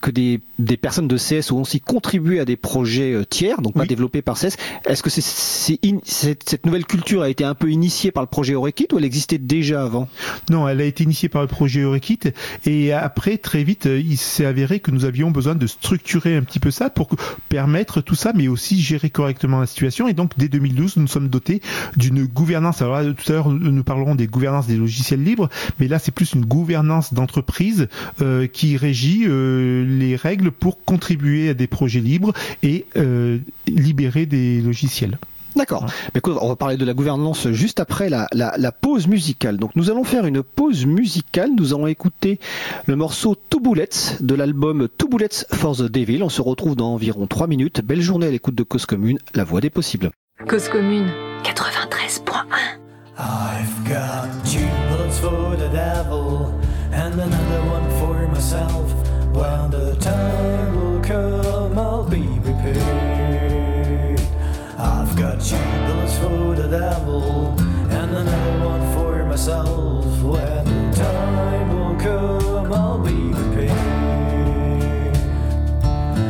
que des, des personnes de C S ont aussi contribué à des projets tiers, donc pas oui. développés par C S. Est-ce que c'est, c'est in, c'est, cette nouvelle culture a été un peu initiée par le projet Rekit ou elle existait déjà avant? Non, elle a été initiée par le projet Rekit et après très vite il s'est avéré que nous avions besoin de structurer un petit peu ça pour permettre tout ça, mais aussi gérer correctement la situation et donc des deux mille douze, nous sommes dotés d'une gouvernance. Alors là, tout à l'heure, nous parlerons des gouvernances des logiciels libres, mais là, c'est plus une gouvernance d'entreprise euh, qui régit euh, les règles pour contribuer à des projets libres et euh, libérer des logiciels. D'accord. Ouais. Mais écoute, on va parler de la gouvernance juste après la, la, la pause musicale. Donc nous allons faire une pause musicale. Nous allons écouter le morceau Two Bullets de l'album Two Bullets for the Devil. On se retrouve dans environ trois minutes. Belle journée à l'écoute de Cause Commune, la voix des possibles. Cause Commune quatre-vingt-treize point un. I've got two bullets for the devil and another one for myself. When the time will come, I'll be prepared. I've got two bullets for the devil and another one for myself. When the time will come, I'll be prepared.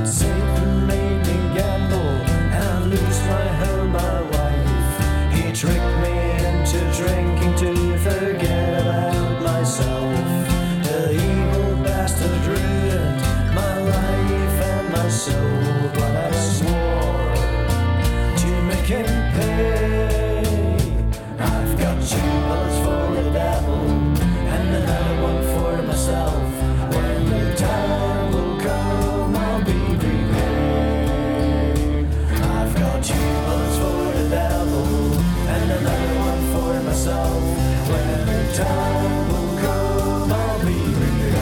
Satan made me gamble and lose my home, my wife. He tricked me into drinking to forget about myself. The evil bastard ruined my life and my soul, but I swore can pay. I've got two bullets for the devil and another one for myself. When the time will come, I'll be prepared. I've got two bullets for the devil and another one for myself. When the time will come, I'll be prepared.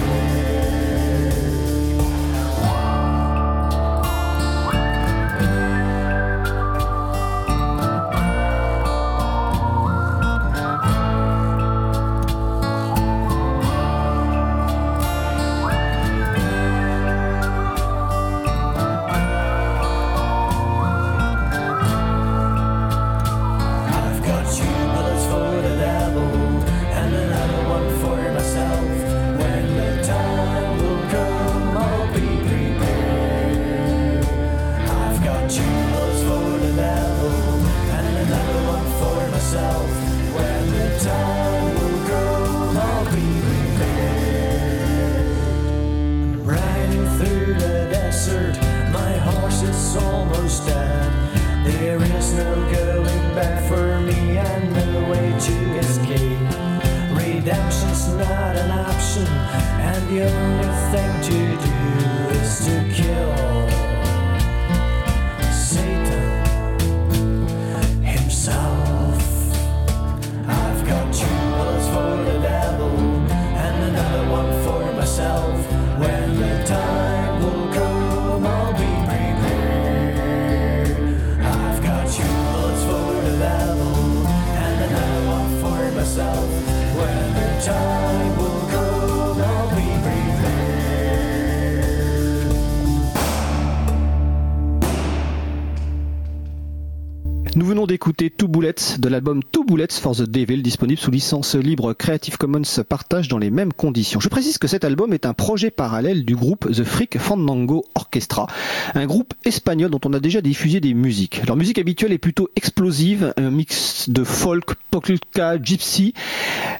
Nous venons d'écouter Two Bullets de l'album Two Bullets for the Devil, disponible sous licence libre Creative Commons partage dans les mêmes conditions. Je précise que cet album est un projet parallèle du groupe The Freak Fandango Orchestra, un groupe espagnol dont on a déjà diffusé des musiques. Leur musique habituelle est plutôt explosive, un mix de folk, polka, gypsy.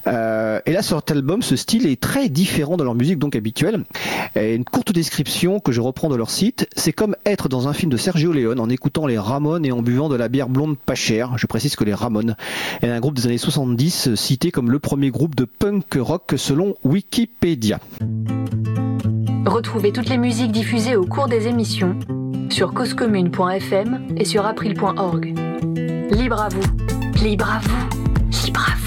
Euh, et là, sur cet album, ce style est très différent de leur musique donc habituelle. Et une courte description que je reprends de leur site, c'est comme être dans un film de Sergio Leone en écoutant les Ramones et en buvant de la bière blonde pas cher. Je précise que les Ramones est un groupe des années soixante-dix cité comme le premier groupe de punk rock selon Wikipédia. Retrouvez toutes les musiques diffusées au cours des émissions sur cause commune point f m et sur april point org. Libre à vous, libre à vous, libre à vous.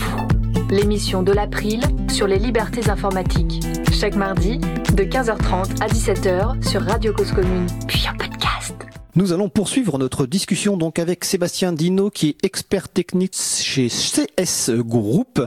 L'émission de l'April sur les libertés informatiques. Chaque mardi de quinze heures trente à dix-sept heures sur Radio Cause Commune, puis en podcast. Nous allons poursuivre notre discussion donc avec Sébastien Dino qui est expert technique chez C S Group.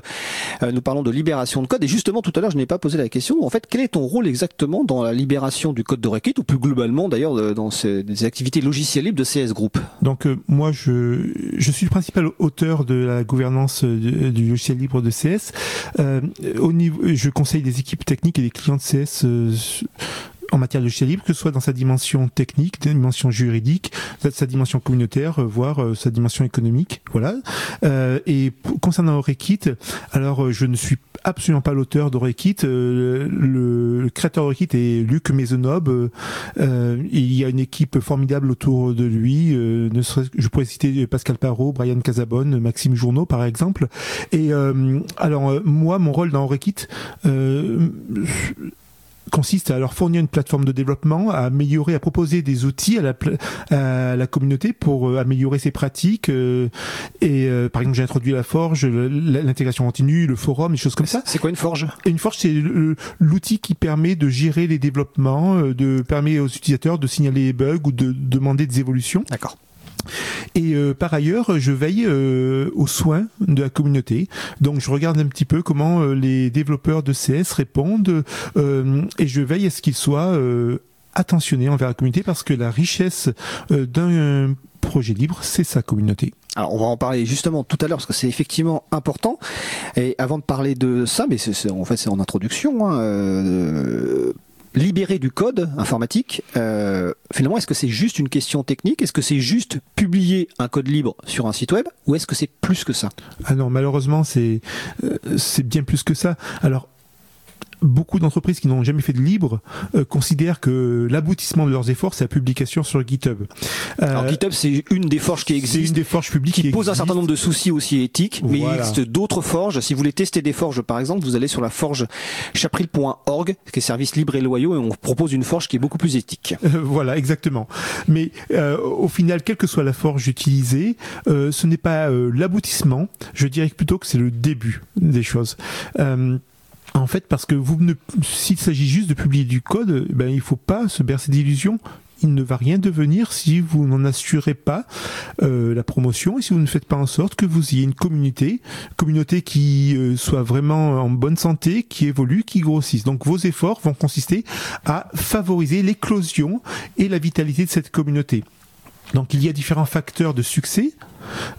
Nous parlons de libération de code et justement tout à l'heure je n'ai pas posé la question. En fait, quel est ton rôle exactement dans la libération du code de requête ou plus globalement d'ailleurs dans ces, des activités logicielles libres de C S Group? Donc euh, moi je je suis le principal auteur de la gouvernance du, du logiciel libre de C S. Euh, au niveau, je conseille des équipes techniques et des clients de C S. Euh, en matière de logiciel libre, que ce soit dans sa dimension technique, dimension juridique, sa dimension communautaire, voire sa dimension économique, voilà. Euh, et concernant Rekit, alors je ne suis absolument pas l'auteur d'Orekit. Euh, le, le créateur d'Orekit est Luc Maisonneuve. Euh, il y a une équipe formidable autour de lui. Euh, ne serait-ce que, je pourrais citer Pascal Parot, Brian Casabonne, Maxime Journeau par exemple. Et euh, alors euh, moi, mon rôle dans Orekit euh, consiste à leur fournir une plateforme de développement, à améliorer, à proposer des outils à la, pla- à la communauté pour améliorer ses pratiques. Euh, et euh, par exemple, j'ai introduit la forge, l'intégration continue, le forum, des choses comme ça. C'est quoi une forge ? Une forge, c'est l'outil qui permet de gérer les développements, de permet aux utilisateurs de signaler les bugs ou de demander des évolutions. D'accord. Et euh, par ailleurs, je veille euh, aux soins de la communauté. Donc, je regarde un petit peu comment euh, les développeurs de C S répondent euh, et je veille à ce qu'ils soient euh, attentionnés envers la communauté, parce que la richesse euh, d'un projet libre, c'est sa communauté. Alors, on va en parler justement tout à l'heure, parce que c'est effectivement important. Et avant de parler de ça, mais c'est, c'est, en fait, c'est en introduction. Hein, euh, libérer du code informatique, euh, finalement, est-ce que c'est juste une question technique ? Est-ce que c'est juste publier un code libre sur un site web ? Ou est-ce que c'est plus que ça ? Ah non, malheureusement, c'est, euh, c'est bien plus que ça. Alors, beaucoup d'entreprises qui n'ont jamais fait de libre euh, considèrent que l'aboutissement de leurs efforts, c'est la publication sur GitHub. Euh, Alors GitHub, c'est une des forges qui existe, c'est une des forges publiques qui, qui pose existe. Un certain nombre de soucis aussi éthiques, mais voilà. Il existe d'autres forges. Si vous voulez tester des forges, par exemple, vous allez sur la forge chapril point org, qui est service libre et loyaux, et on propose une forge qui est beaucoup plus éthique. Euh, voilà, exactement. Mais euh, au final, quelle que soit la forge utilisée, euh, ce n'est pas euh, l'aboutissement. Je dirais plutôt que c'est le début des choses. Euh, En fait, parce que vous ne, s'il s'agit juste de publier du code, ben, il faut pas se bercer d'illusions. Il ne va rien devenir si vous n'en assurez pas euh, la promotion et si vous ne faites pas en sorte que vous ayez une communauté, communauté qui euh, soit vraiment en bonne santé, qui évolue, qui grossisse. Donc vos efforts vont consister à favoriser l'éclosion et la vitalité de cette communauté. Donc il y a différents facteurs de succès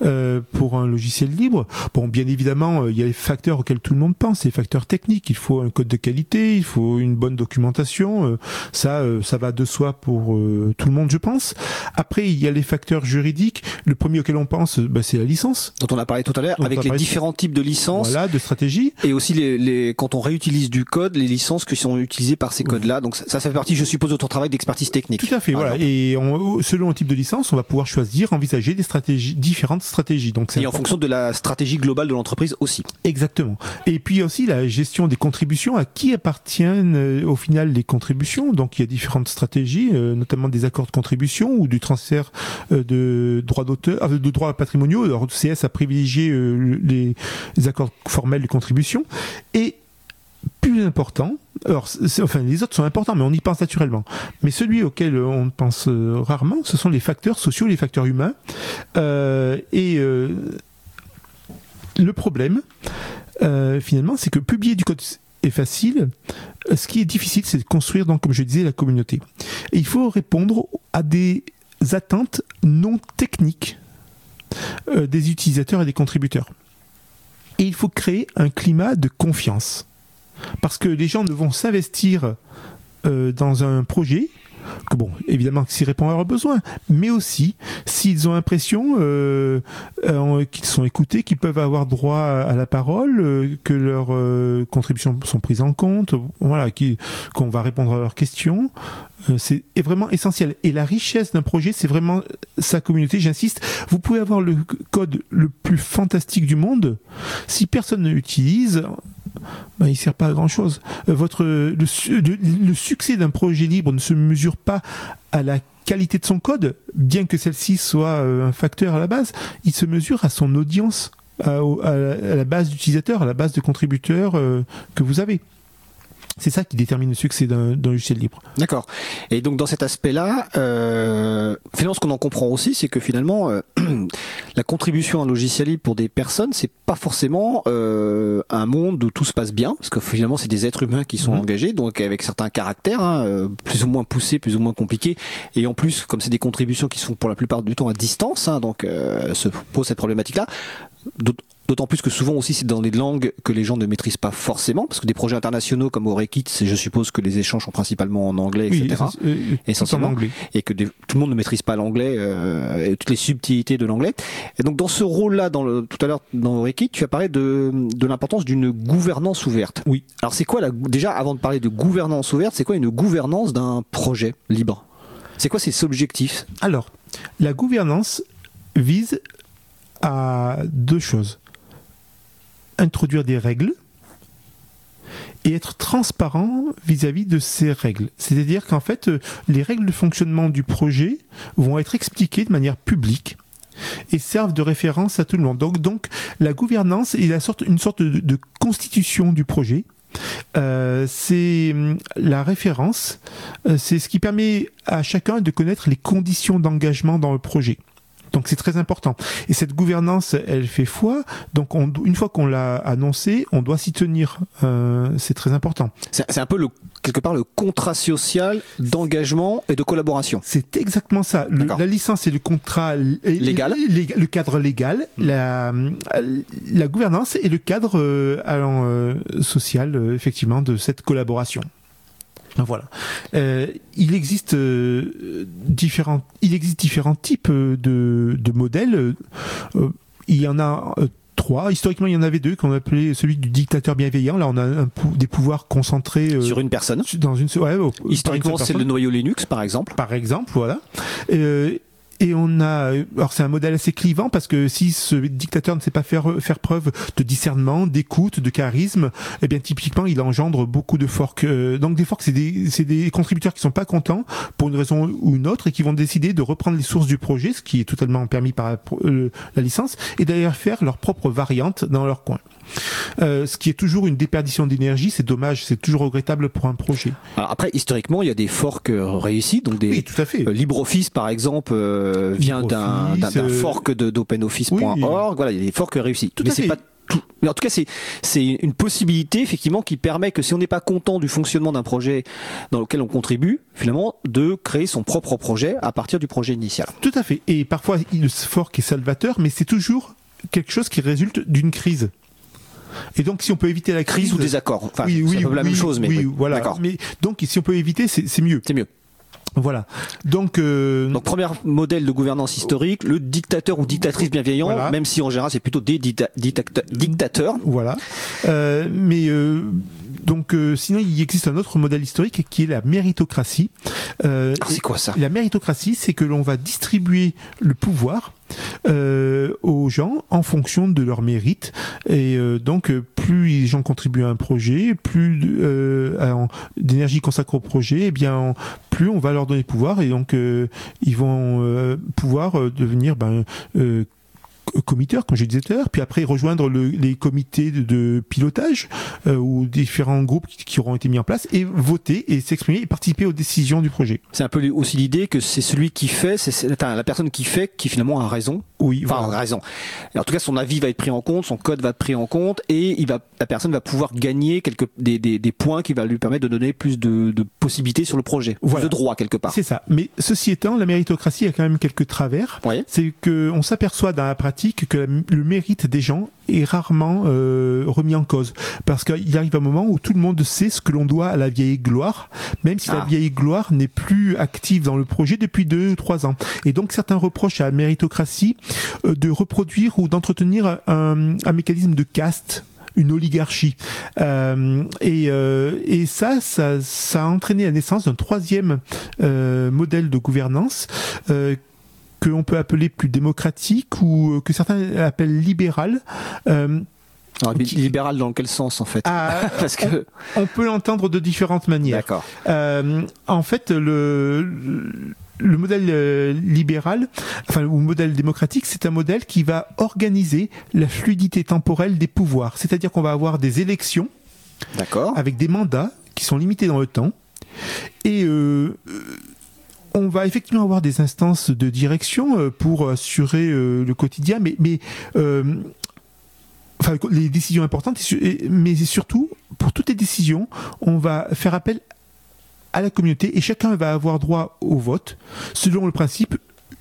euh, pour un logiciel libre. Bon, bien évidemment, euh, il y a les facteurs auxquels tout le monde pense, les facteurs techniques. Il faut un code de qualité, il faut une bonne documentation. Euh, ça, euh, ça va de soi pour euh, tout le monde, je pense. Après, il y a les facteurs juridiques. Le premier auquel on pense, bah, c'est la licence, dont on a parlé tout à l'heure, dont avec les différents types de licences, voilà, de stratégies, et aussi les, les quand on réutilise du code, les licences qui sont utilisées par ces codes-là. Donc ça, ça fait partie, je suppose, de ton travail d'expertise technique. Tout à fait. Ah, voilà. Et on, selon le type de licence, on va pouvoir choisir, envisager des stratégies, différentes stratégies. Donc, c'est et important. En fonction de la stratégie globale de l'entreprise aussi. Exactement. Et puis aussi la gestion des contributions, à qui appartiennent euh, au final les contributions. Donc il y a différentes stratégies, euh, notamment des accords de contribution ou du transfert euh, de droits d'auteur, euh, de droits patrimoniaux. Alors C S a privilégié euh, les, les accords formels de contribution. Et plus important, alors, c'est, enfin, les autres sont importants, mais on y pense naturellement. Mais celui auquel on pense euh, rarement, ce sont les facteurs sociaux, les facteurs humains. Euh, et euh, le problème, euh, finalement, c'est que publier du code est facile. Ce qui est difficile, c'est de construire, donc, comme je disais, la communauté. Et il faut répondre à des attentes non techniques euh, des utilisateurs et des contributeurs. Et il faut créer un climat de confiance. Parce que les gens ne vont s'investir euh, dans un projet que, bon, évidemment, s'ils répondent à leurs besoins, mais aussi s'ils ont l'impression euh, euh, qu'ils sont écoutés, qu'ils peuvent avoir droit à la parole, euh, que leurs euh, contributions sont prises en compte, voilà, qui, qu'on va répondre à leurs questions. Euh, c'est vraiment essentiel. Et la richesse d'un projet, c'est vraiment sa communauté, j'insiste. Vous pouvez avoir le code le plus fantastique du monde, si personne ne l'utilise, ben, il ne sert pas à grand chose. Votre, le, le, le succès d'un projet libre ne se mesure pas à la qualité de son code, bien que celle-ci soit un facteur à la base, il se mesure à son audience, à, à, la, à la base d'utilisateurs, à la base de contributeurs euh, que vous avez. C'est ça qui détermine le succès d'un, d'un logiciel libre. D'accord. Et donc dans cet aspect-là, euh, finalement, ce qu'on en comprend aussi, c'est que finalement, euh, la contribution à un logiciel libre pour des personnes, c'est pas forcément euh, un monde où tout se passe bien, parce que finalement, c'est des êtres humains qui sont mmh. engagés, donc avec certains caractères, hein, plus ou moins poussés, plus ou moins compliqués, et en plus, comme c'est des contributions qui sont pour la plupart du temps à distance, hein, donc euh, se pose cette problématique-là. D'autres D'autant plus que souvent aussi c'est dans des langues que les gens ne maîtrisent pas forcément, parce que des projets internationaux comme au Rekits, je suppose que les échanges sont principalement en anglais, et cetera. Oui, essentiellement, en anglais. Et que des, tout le monde ne maîtrise pas l'anglais, euh, et toutes les subtilités de l'anglais. Et donc dans ce rôle-là, dans le, tout à l'heure dans au Rekits, tu as parlé de, de l'importance d'une gouvernance ouverte. Oui. Alors c'est quoi la, déjà avant de parler de gouvernance ouverte, c'est quoi une gouvernance d'un projet libre ? C'est quoi ses objectifs ? Alors, la gouvernance vise à deux choses. Introduire des règles et être transparent vis-à-vis de ces règles. C'est-à-dire qu'en fait, les règles de fonctionnement du projet vont être expliquées de manière publique et servent de référence à tout le monde. Donc, donc la gouvernance est la sorte, une sorte de, de constitution du projet. Euh, c'est la référence, c'est ce qui permet à chacun de connaître les conditions d'engagement dans le projet. Donc c'est très important. Et cette gouvernance, elle fait foi. Donc on, une fois qu'on l'a annoncée, on doit s'y tenir. Euh, c'est très important. C'est, c'est un peu le, quelque part le contrat social d'engagement et de collaboration. C'est exactement ça. Le, la licence et le contrat l- légal, l- le cadre légal, mmh. la, la gouvernance et le cadre euh, allant, euh, social, euh, effectivement, de cette collaboration. Voilà. Euh, il existe euh, différents, il existe différents types euh, de, de modèles. Euh, il y en a euh, trois. Historiquement, il y en avait deux qu'on appelait celui du dictateur bienveillant. Là, on a un, des pouvoirs concentrés euh, sur une personne. Dans une, ouais, euh, historiquement, une c'est personne. Le noyau Linux, par exemple. Par exemple, voilà. Euh, Et on a, alors c'est un modèle assez clivant parce que si ce dictateur ne sait pas faire faire preuve de discernement, d'écoute, de charisme, eh bien typiquement il engendre beaucoup de forks. Donc des forks, c'est des c'est des contributeurs qui sont pas contents pour une raison ou une autre et qui vont décider de reprendre les sources du projet, ce qui est totalement permis par la licence, et d'ailleurs faire leur propre variante dans leur coin. Euh, ce qui est toujours une déperdition d'énergie, c'est dommage, c'est toujours regrettable pour un projet. Alors après, historiquement, il y a des forks réussis, donc des oui, tout à fait. Euh, LibreOffice par exemple euh, vient d'un, d'un, d'un fork de, d'OpenOffice point org. Oui. Voilà, il y a des forks réussis. Tout Mais c'est fait. Pas tout. Mais en tout cas, c'est c'est une possibilité effectivement qui permet que si on n'est pas content du fonctionnement d'un projet dans lequel on contribue, finalement, de créer son propre projet à partir du projet initial. Tout à fait. Et parfois, le fork est salvateur, mais c'est toujours quelque chose qui résulte d'une crise. Et donc, si on peut éviter la crise, crise ou désaccord, enfin, oui, oui, c'est un peu la oui, même chose, mais oui, oui. Voilà. D'accord. Mais donc, si on peut éviter, c'est, c'est mieux. C'est mieux. Voilà. Donc, euh... donc, premier modèle de gouvernance historique, le dictateur ou dictatrice bienveillant, voilà. Même si en général, c'est plutôt des dita- dicta- dictateurs. Voilà. Euh, mais euh, donc, euh, sinon, il existe un autre modèle historique qui est la méritocratie. Euh, ah, c'est quoi ça ? La méritocratie, c'est que l'on va distribuer le pouvoir. Euh, aux gens en fonction de leur mérite et euh, donc plus les gens contribuent à un projet, plus euh, en, d'énergie consacrée au projet, eh bien en, plus on va leur donner pouvoir et donc euh, ils vont euh, pouvoir euh, devenir ben euh, committeurs, comme je disais tout à l'heure, puis après rejoindre le, les comités de, de pilotage euh, ou différents groupes qui, qui auront été mis en place et voter et s'exprimer et participer aux décisions du projet. C'est un peu aussi l'idée que c'est celui qui fait, c'est, c'est attends, la personne qui fait qui finalement a raison. Oui, enfin, voilà. raison. Et en tout cas, son avis va être pris en compte, son code va être pris en compte et il va, la personne va pouvoir gagner quelques, des, des, des points qui va lui permettre de donner plus de, de possibilités sur le projet, voilà. De droit quelque part. C'est ça. Mais ceci étant, la méritocratie a quand même quelques travers. Oui. C'est qu'on s'aperçoit dans la pratique que le mérite des gens est rarement euh, remis en cause parce qu'il arrive un moment où tout le monde sait ce que l'on doit à la vieille gloire, même si ah. la vieille gloire n'est plus active dans le projet depuis deux ou trois ans. Et donc certains reprochent à la méritocratie euh, de reproduire ou d'entretenir un, un mécanisme de caste, une oligarchie. Euh, et, euh, et ça, ça, ça a entraîné la naissance d'un troisième euh, modèle de gouvernance euh, que l'on peut appeler plus démocratique ou que certains appellent libéral. Euh, Alors, qui... Libéral dans quel sens en fait ah, Parce que on, on peut l'entendre de différentes manières. D'accord. Euh, en fait, le, le le modèle libéral, enfin ou modèle démocratique, c'est un modèle qui va organiser la fluidité temporelle des pouvoirs. C'est-à-dire qu'on va avoir des élections, d'accord, avec des mandats qui sont limités dans le temps et euh, on va effectivement avoir des instances de direction pour assurer le quotidien, mais, mais euh, enfin les décisions importantes, mais surtout pour toutes les décisions, on va faire appel à la communauté et chacun va avoir droit au vote selon le principe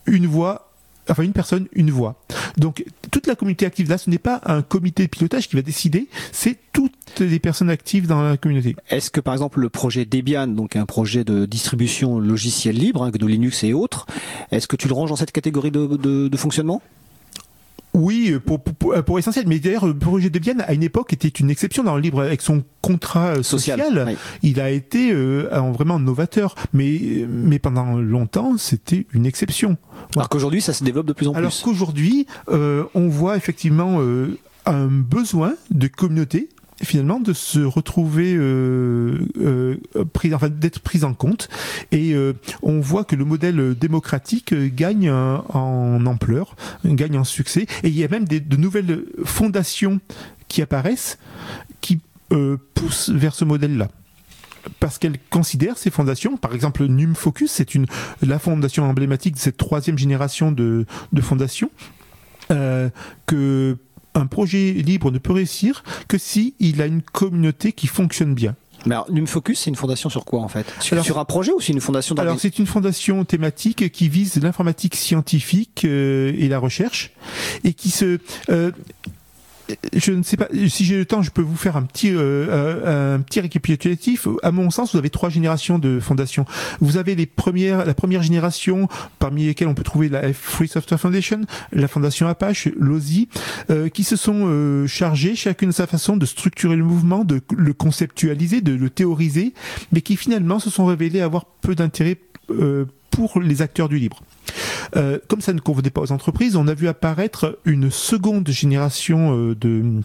une voix, enfin une personne, une voix. Donc toute la communauté active. Là, ce n'est pas un comité de pilotage qui va décider, c'est toutes les personnes actives dans la communauté. Est-ce que, par exemple, le projet Debian, donc un projet de distribution logiciel libre, hein, G N U Linux et autres, est-ce que tu le ranges dans cette catégorie de, de, de fonctionnement ? Oui, pour, pour, pour essentiel. Mais d'ailleurs, le projet Debian, à une époque, était une exception dans le libre. Avec son contrat social, social oui. il a été euh, vraiment novateur. Mais, mais pendant longtemps, c'était une exception. Alors ouais. qu'aujourd'hui, ça se développe de plus en Alors plus. Alors qu'aujourd'hui, euh, on voit effectivement euh, un besoin de communauté, finalement, de se retrouver euh, euh, pris, enfin d'être pris en compte, et euh, on voit que le modèle démocratique gagne euh, en ampleur, gagne en succès, et il y a même des, de nouvelles fondations qui apparaissent, qui euh, poussent vers ce modèle-là. Parce qu'elles considèrent ces fondations, par exemple NumFocus, c'est une la fondation emblématique de cette troisième génération de, de fondations, euh, que un projet libre ne peut réussir que si il a une communauté qui fonctionne bien. Mais alors, NumFocus, c'est une fondation sur quoi, en fait? Sur, alors, sur un projet ou c'est une fondation d'organisme? Alors, c'est une fondation thématique qui vise l'informatique scientifique euh, et la recherche, et qui se... Euh, je ne sais pas, si j'ai le temps, je peux vous faire un petit, euh, un petit récapitulatif. À mon sens, vous avez trois générations de fondations. Vous avez les premières, la première génération, parmi lesquelles on peut trouver la Free Software Foundation, la Fondation Apache, l'O S I, euh, qui se sont euh, chargés, chacune à sa façon, de structurer le mouvement, de le conceptualiser, de le théoriser, mais qui finalement se sont révélés avoir peu d'intérêt euh, pour les acteurs du libre. Euh, comme ça ne convenait pas aux entreprises, on a vu apparaître une seconde génération euh, de,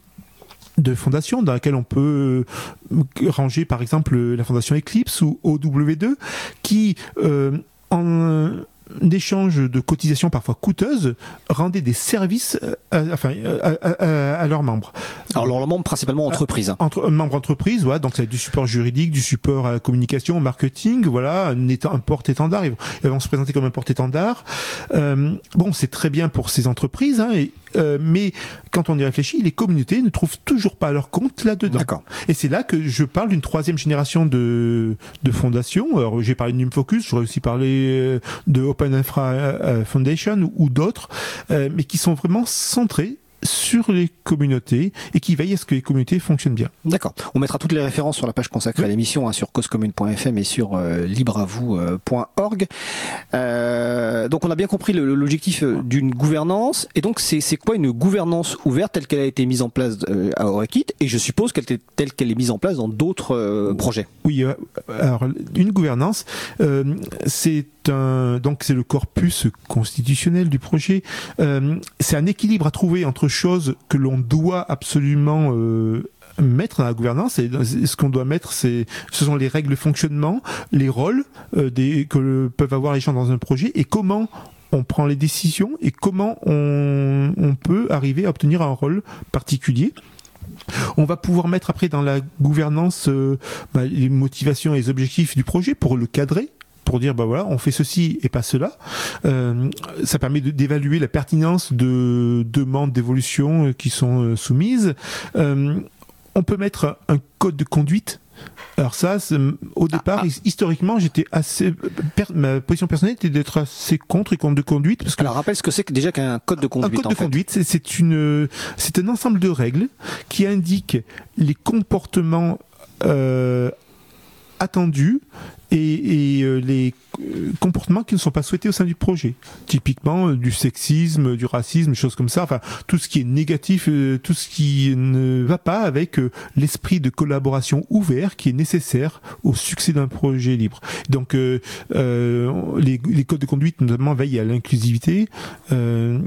de fondations dans laquelle on peut euh, ranger par exemple la fondation Eclipse ou O W deux qui, euh, en échange de cotisations parfois coûteuses, rendaient des services à, à, à, à leurs membres. Alors leurs membres principalement entreprises. Hein. Entre, membres entreprises, voilà, donc ça a du support juridique, du support à la communication, au marketing, voilà, un, un porte-étendard. Ils vont se présenter comme un porte-étendard. Euh, bon, c'est très bien pour ces entreprises, hein, et, euh, mais quand on y réfléchit, les communautés ne trouvent toujours pas leur compte là-dedans. D'accord. Et c'est là que je parle d'une troisième génération de, de fondations. Alors j'ai parlé de NumFocus, j'aurais aussi parlé de Open Infra Foundation ou d'autres, euh, mais qui sont vraiment centrés sur les communautés et qui veillent à ce que les communautés fonctionnent bien. D'accord. On mettra toutes les références sur la page consacrée oui. à l'émission, hein, sur cause commune point f m et sur euh, libre à vous point org. Euh, donc on a bien compris le, l'objectif d'une gouvernance, et donc c'est, c'est quoi une gouvernance ouverte telle qu'elle a été mise en place euh, à Orakit, et je suppose qu'elle t- telle qu'elle est mise en place dans d'autres euh, projets. Oui, euh, alors une gouvernance, euh, c'est un, donc c'est le corpus constitutionnel du projet. Euh, c'est un équilibre à trouver entre chose que l'on doit absolument euh, mettre dans la gouvernance, et ce qu'on doit mettre, c'est ce sont les règles de fonctionnement, les rôles euh, des, que peuvent avoir les gens dans un projet, et comment on prend les décisions et comment on, on peut arriver à obtenir un rôle particulier. On va pouvoir mettre après dans la gouvernance euh, bah, les motivations et les objectifs du projet pour le cadrer, pour dire bah voilà on fait ceci et pas cela. Euh, ça permet de, d'évaluer la pertinence de demandes d'évolution qui sont soumises. Euh, on peut mettre un code de conduite. Alors ça, au départ, ah, ah. historiquement, j'étais assez per... ma position personnelle était d'être assez contre les codes de conduite, parce que alors rappelle ce que c'est que déjà qu'un code de conduite. Un code en de fait. conduite, c'est, c'est une c'est un ensemble de règles qui indiquent les comportements euh, attendus et, et euh, les comportements qui ne sont pas souhaités au sein du projet. Typiquement euh, du sexisme, du racisme, choses comme ça, enfin tout ce qui est négatif, euh, tout ce qui ne va pas avec euh, l'esprit de collaboration ouvert qui est nécessaire au succès d'un projet libre. Donc euh, euh, les, les codes de conduite notamment veillent à l'inclusivité euh,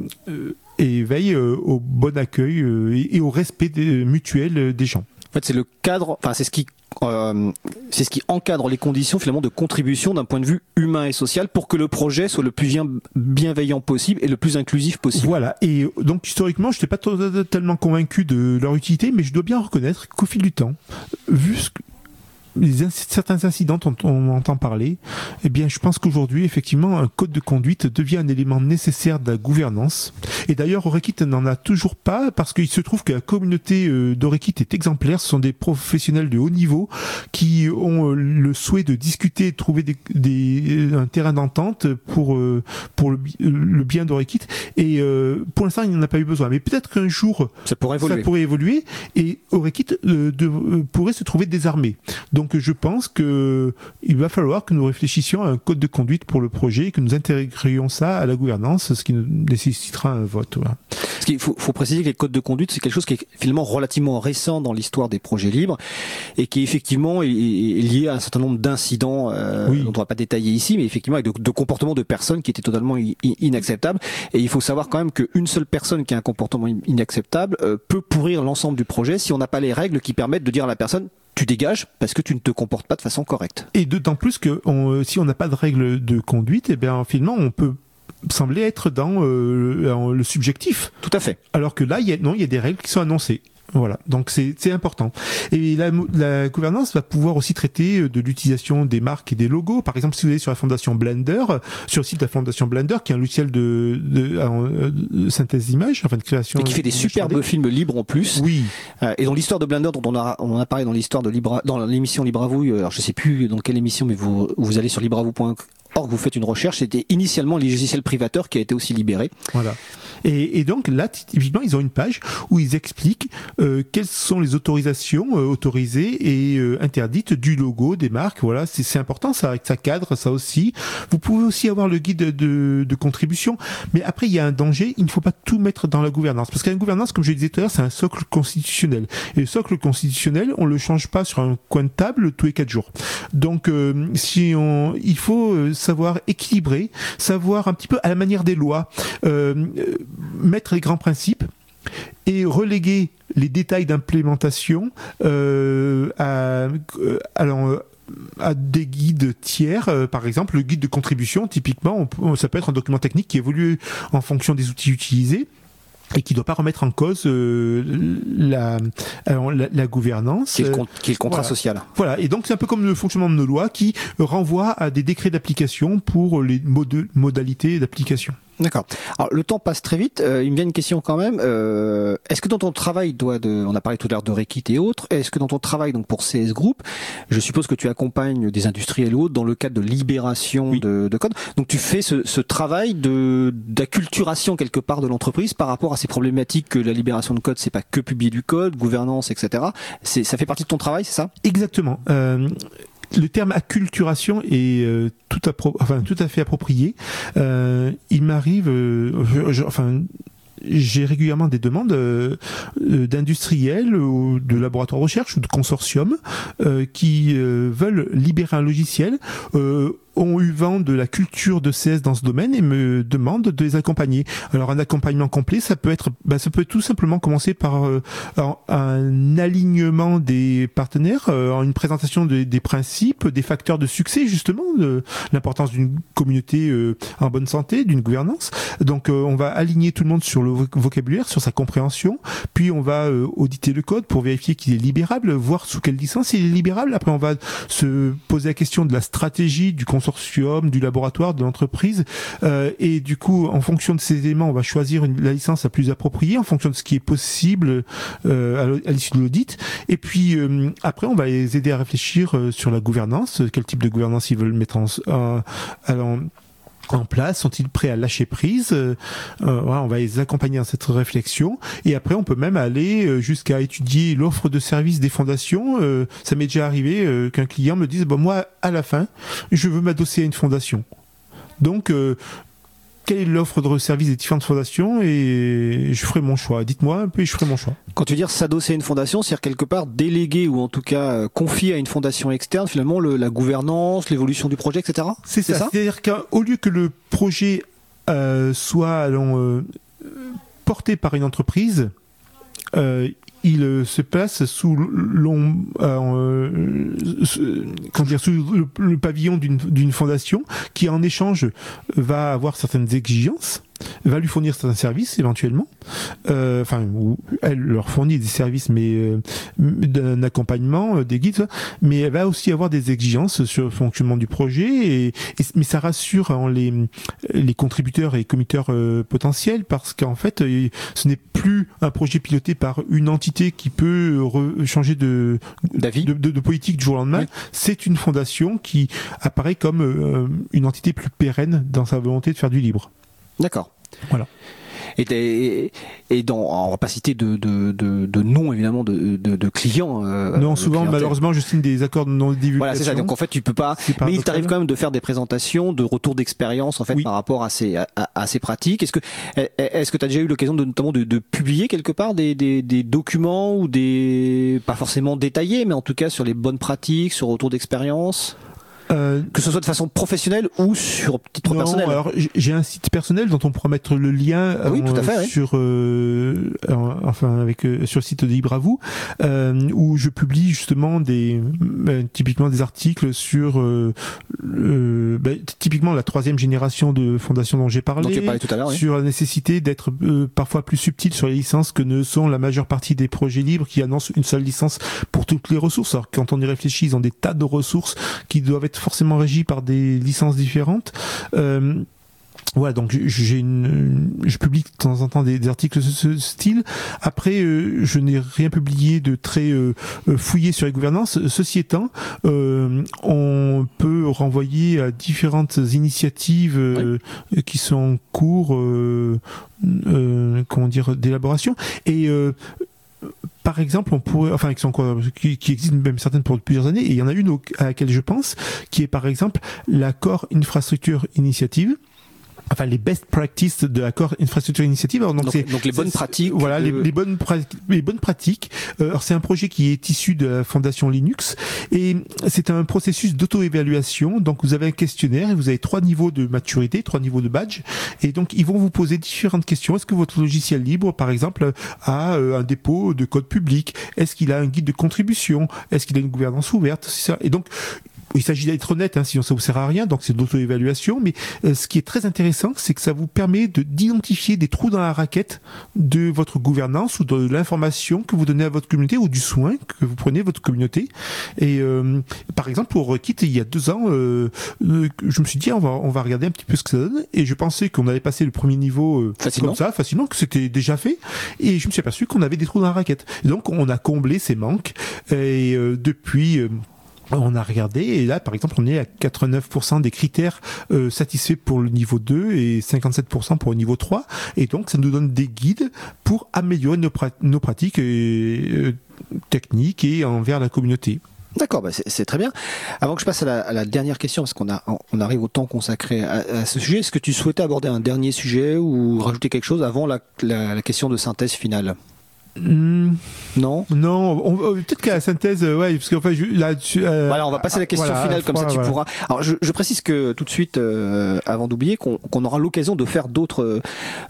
et veillent euh, au bon accueil euh, et, et au respect des, mutuel des gens. En fait, c'est le cadre, enfin c'est ce qui Euh, c'est ce qui encadre les conditions finalement de contribution d'un point de vue humain et social pour que le projet soit le plus bienveillant possible et le plus inclusif possible. Voilà, et donc historiquement je n'étais pas totalement convaincu de leur utilité, mais je dois bien reconnaître qu'au fil du temps, vu ce que les inc- certains incidents dont on entend parler, eh bien, je pense qu'aujourd'hui, effectivement, un code de conduite devient un élément nécessaire de la gouvernance. Et d'ailleurs, Orekit n'en a toujours pas, parce qu'il se trouve que la communauté d'Orekit est exemplaire. Ce sont des professionnels de haut niveau qui ont le souhait de discuter et de trouver des, des, un terrain d'entente pour, pour le, le bien d'Orekit. Et pour l'instant, il n'en a pas eu besoin. Mais peut-être qu'un jour, ça pourrait évoluer, ça pourrait évoluer et Orekit euh, euh, pourrait se trouver désarmé. Donc, je pense que il va falloir que nous réfléchissions à un code de conduite pour le projet et que nous intégrions ça à la gouvernance, ce qui nécessitera un vote. Voilà. Ce qu'il faut, faut préciser que les codes de conduite, c'est quelque chose qui est finalement relativement récent dans l'histoire des projets libres et qui effectivement est, est lié à un certain nombre d'incidents euh, oui. dont on ne va pas détailler ici, mais effectivement avec de, de comportements de personnes qui étaient totalement i- inacceptables. Et il faut savoir quand même qu'une seule personne qui a un comportement inacceptable euh, peut pourrir l'ensemble du projet si on n'a pas les règles qui permettent de dire à la personne: tu dégages parce que tu ne te comportes pas de façon correcte. Et d'autant plus que on, si on n'a pas de règles de conduite, eh bien finalement on peut sembler être dans euh, le subjectif. Tout à fait. Alors que là, il y a, non, il y a des règles qui sont annoncées. Voilà, donc c'est, c'est important. Et la, la gouvernance va pouvoir aussi traiter de l'utilisation des marques et des logos. Par exemple, si vous allez sur la fondation Blender, sur le site de la fondation Blender, qui est un logiciel de, de, de synthèse d'images, enfin de création, et qui fait des superbes films libres en plus. Oui. Euh, et dans l'histoire de Blender, dont on a on a parlé dans l'histoire de Libra, dans l'émission Libre à vous. Alors je sais plus dans quelle émission, mais vous vous allez sur libre à vous point com. Or, vous faites une recherche, c'était initialement le logiciel privateur qui a été aussi libéré. Voilà. Et, et donc là, typiquement, ils ont une page où ils expliquent euh, quelles sont les autorisations euh, autorisées et euh, interdites du logo, des marques. Voilà, c'est, c'est important, ça, ça cadre, ça aussi. Vous pouvez aussi avoir le guide de, de contribution. Mais après, il y a un danger, il ne faut pas tout mettre dans la gouvernance. Parce qu'une gouvernance, comme je le disais tout à l'heure, c'est un socle constitutionnel. Et le socle constitutionnel, on ne le change pas sur un coin de table tous les quatre jours. Donc, euh, si on, il faut... Euh, savoir équilibrer, savoir un petit peu à la manière des lois, euh, mettre les grands principes et reléguer les détails d'implémentation euh, à, à, à des guides tiers. Euh, par exemple, le guide de contribution, typiquement, on, ça peut être un document technique qui évolue en fonction des outils utilisés et qui ne doit pas remettre en cause euh, la, alors, la la gouvernance, qui est le, con- qui est le contrat voilà. social. Voilà, et donc c'est un peu comme le fonctionnement de nos lois qui renvoie à des décrets d'application pour les mod- modalités d'application. D'accord. Alors le temps passe très vite. Euh, il me vient une question quand même. Euh, est-ce que dans ton travail, doit de, on a parlé tout à l'heure de Orekit et autres, est-ce que dans ton travail donc pour C S Group, je suppose que tu accompagnes des industriels ou autres dans le cadre de libération oui. de, de code. Donc tu fais ce, ce travail de d'acculturation quelque part de l'entreprise par rapport à ces problématiques que la libération de code, c'est pas que publier du code, gouvernance, et cetera. C'est ça fait partie de ton travail, c'est ça ? Exactement. Euh... Le terme acculturation est euh, tout, appro- enfin, tout à fait approprié. Euh, il m'arrive, euh, je, je, enfin, j'ai régulièrement des demandes euh, d'industriels ou de laboratoires de recherche ou de consortiums euh, qui euh, veulent libérer un logiciel. Euh, ont eu vent de la culture de C S dans ce domaine et me demandent de les accompagner. Alors un accompagnement complet, ça peut être, bah ça peut tout simplement commencer par euh, un alignement des partenaires, euh, une présentation de, des principes, des facteurs de succès justement, de l'importance d'une communauté euh, en bonne santé, d'une gouvernance. Donc euh, on va aligner tout le monde sur le vocabulaire, sur sa compréhension, puis on va euh, auditer le code pour vérifier qu'il est libérable, voir sous quelle licence il est libérable. Après on va se poser la question de la stratégie du consensus du laboratoire, de l'entreprise euh, et du coup en fonction de ces éléments on va choisir une, la licence la plus appropriée en fonction de ce qui est possible euh, à l'issue de l'audit et puis euh, après on va les aider à réfléchir euh, sur la gouvernance, quel type de gouvernance ils veulent mettre en, en, en, en place, sont-ils prêts à lâcher prise euh, voilà, on va les accompagner dans cette réflexion et après on peut même aller jusqu'à étudier l'offre de service des fondations. Euh, ça m'est déjà arrivé euh, qu'un client me dise bon, moi à la fin je veux m'adosser à une fondation donc euh, quelle est l'offre de service des différentes fondations et je ferai mon choix. Dites-moi un peu et je ferai mon choix. Quand tu veux dire s'adosser à une fondation, c'est-à-dire quelque part déléguer ou en tout cas confier à une fondation externe finalement le, la gouvernance, l'évolution du projet, et cetera. C'est, c'est ça, ça c'est-à-dire qu'au lieu que le projet euh, soit alors, euh, porté par une entreprise, euh, il se place sous l'ombre, euh, comment dire, sous le, le pavillon d'une, d'une fondation qui en échange va avoir certaines exigences va lui fournir certains services éventuellement, euh, enfin elle leur fournit des services mais euh, d'un accompagnement, euh, des guides, mais elle va aussi avoir des exigences sur le fonctionnement du projet et, et mais ça rassure hein, les les contributeurs et committeurs euh, potentiels parce qu'en fait euh, ce n'est plus un projet piloté par une entité qui peut re- changer de, d'avis de, de, de politique du jour au lendemain, oui. C'est une fondation qui apparaît comme euh, une entité plus pérenne dans sa volonté de faire du libre. D'accord. Voilà. Et, et dans, on va pas citer de, de, de, de nom évidemment de, de, de clients. Euh, non, souvent clientèle. Malheureusement, je signe des accords de non-divulgation. Voilà, c'est ça. Donc en fait, tu peux pas. pas mais il t'arrive quand même de faire des présentations, de retours d'expérience en fait oui. par rapport à ces à, à ces pratiques. Est-ce que est-ce que t'as déjà eu l'occasion de notamment de, de publier quelque part des, des des documents ou des pas forcément détaillés, mais en tout cas sur les bonnes pratiques, sur retours d'expérience? Euh, que ce soit de façon professionnelle ou sur titre non, personnel. Alors j'ai un site personnel dont on pourra mettre le lien oui, euh, tout à fait, sur euh, euh, enfin avec euh, sur le site de Libre à vous euh, où je publie justement des euh, typiquement des articles sur euh, euh, bah, typiquement la troisième génération de fondation dont j'ai parlé, j'ai parlé tout à l'heure, oui. Sur la nécessité d'être euh, parfois plus subtil sur les licences que ne sont la majeure partie des projets libres qui annoncent une seule licence pour toutes les ressources. Alors quand on y réfléchit, ils ont des tas de ressources qui doivent être forcément régi par des licences différentes. Euh, voilà, donc j'ai une, je publie de temps en temps des, des articles de ce style. Après, euh, je n'ai rien publié de très euh, fouillé sur les gouvernances. Ceci étant, euh, on peut renvoyer à différentes initiatives euh, oui. qui sont en cours, euh, euh, comment dire, d'élaboration. Et euh, par exemple, on pourrait, enfin, qui, sont, qui, qui existent même certaines pour plusieurs années, et il y en a une au, à laquelle je pense, qui est par exemple l'accord infrastructure initiative. Enfin, les best practices de l'accord infrastructure initiative. Alors, donc, donc, c'est, donc les bonnes c'est, pratiques. Voilà, de... les, les bonnes pra- les bonnes pratiques. Alors, c'est un projet qui est issu de la fondation Linux et c'est un processus d'auto-évaluation. Donc, vous avez un questionnaire et vous avez trois niveaux de maturité, trois niveaux de badge. Et donc, ils vont vous poser différentes questions. Est-ce que votre logiciel libre, par exemple, a un dépôt de code public? Est-ce qu'il a un guide de contribution? Est-ce qu'il a une gouvernance ouverte? C'est ça. Et donc, il s'agit d'être honnête, hein, sinon ça vous sert à rien, donc c'est de l'auto-évaluation, mais euh, ce qui est très intéressant, c'est que ça vous permet de, d'identifier des trous dans la raquette de votre gouvernance ou de l'information que vous donnez à votre communauté ou du soin que vous prenez à votre communauté. Et euh, par exemple, pour Rockit, il y a deux ans, euh, euh, je me suis dit, on va, on va regarder un petit peu ce que ça donne, et je pensais qu'on allait passer le premier niveau euh, comme ça, facilement, que c'était déjà fait, et je me suis aperçu qu'on avait des trous dans la raquette. Et donc, on a comblé ces manques, et euh, depuis... Euh, on a regardé et là par exemple on est à quatre-vingt-neuf pour cent des critères euh, satisfaits pour le niveau deux et cinquante-sept pour cent pour le niveau trois et donc ça nous donne des guides pour améliorer nos, prat- nos pratiques et, euh, techniques et envers la communauté. D'accord, bah c'est, c'est très bien. Avant que je passe à la, à la dernière question, parce qu'on a, on arrive au temps consacré à, à ce sujet, est-ce que tu souhaitais aborder un dernier sujet ou rajouter quelque chose avant la, la, la question de synthèse finale ? Mmh. Non, non. On, peut-être qu'à la synthèse, ouais, parce qu'en fait, je, là, tu, euh, voilà, on va passer à la question voilà, finale, comme froid, ça, tu voilà. pourras. Alors, je, je précise que tout de suite, euh, avant d'oublier, qu'on, qu'on aura l'occasion de faire d'autres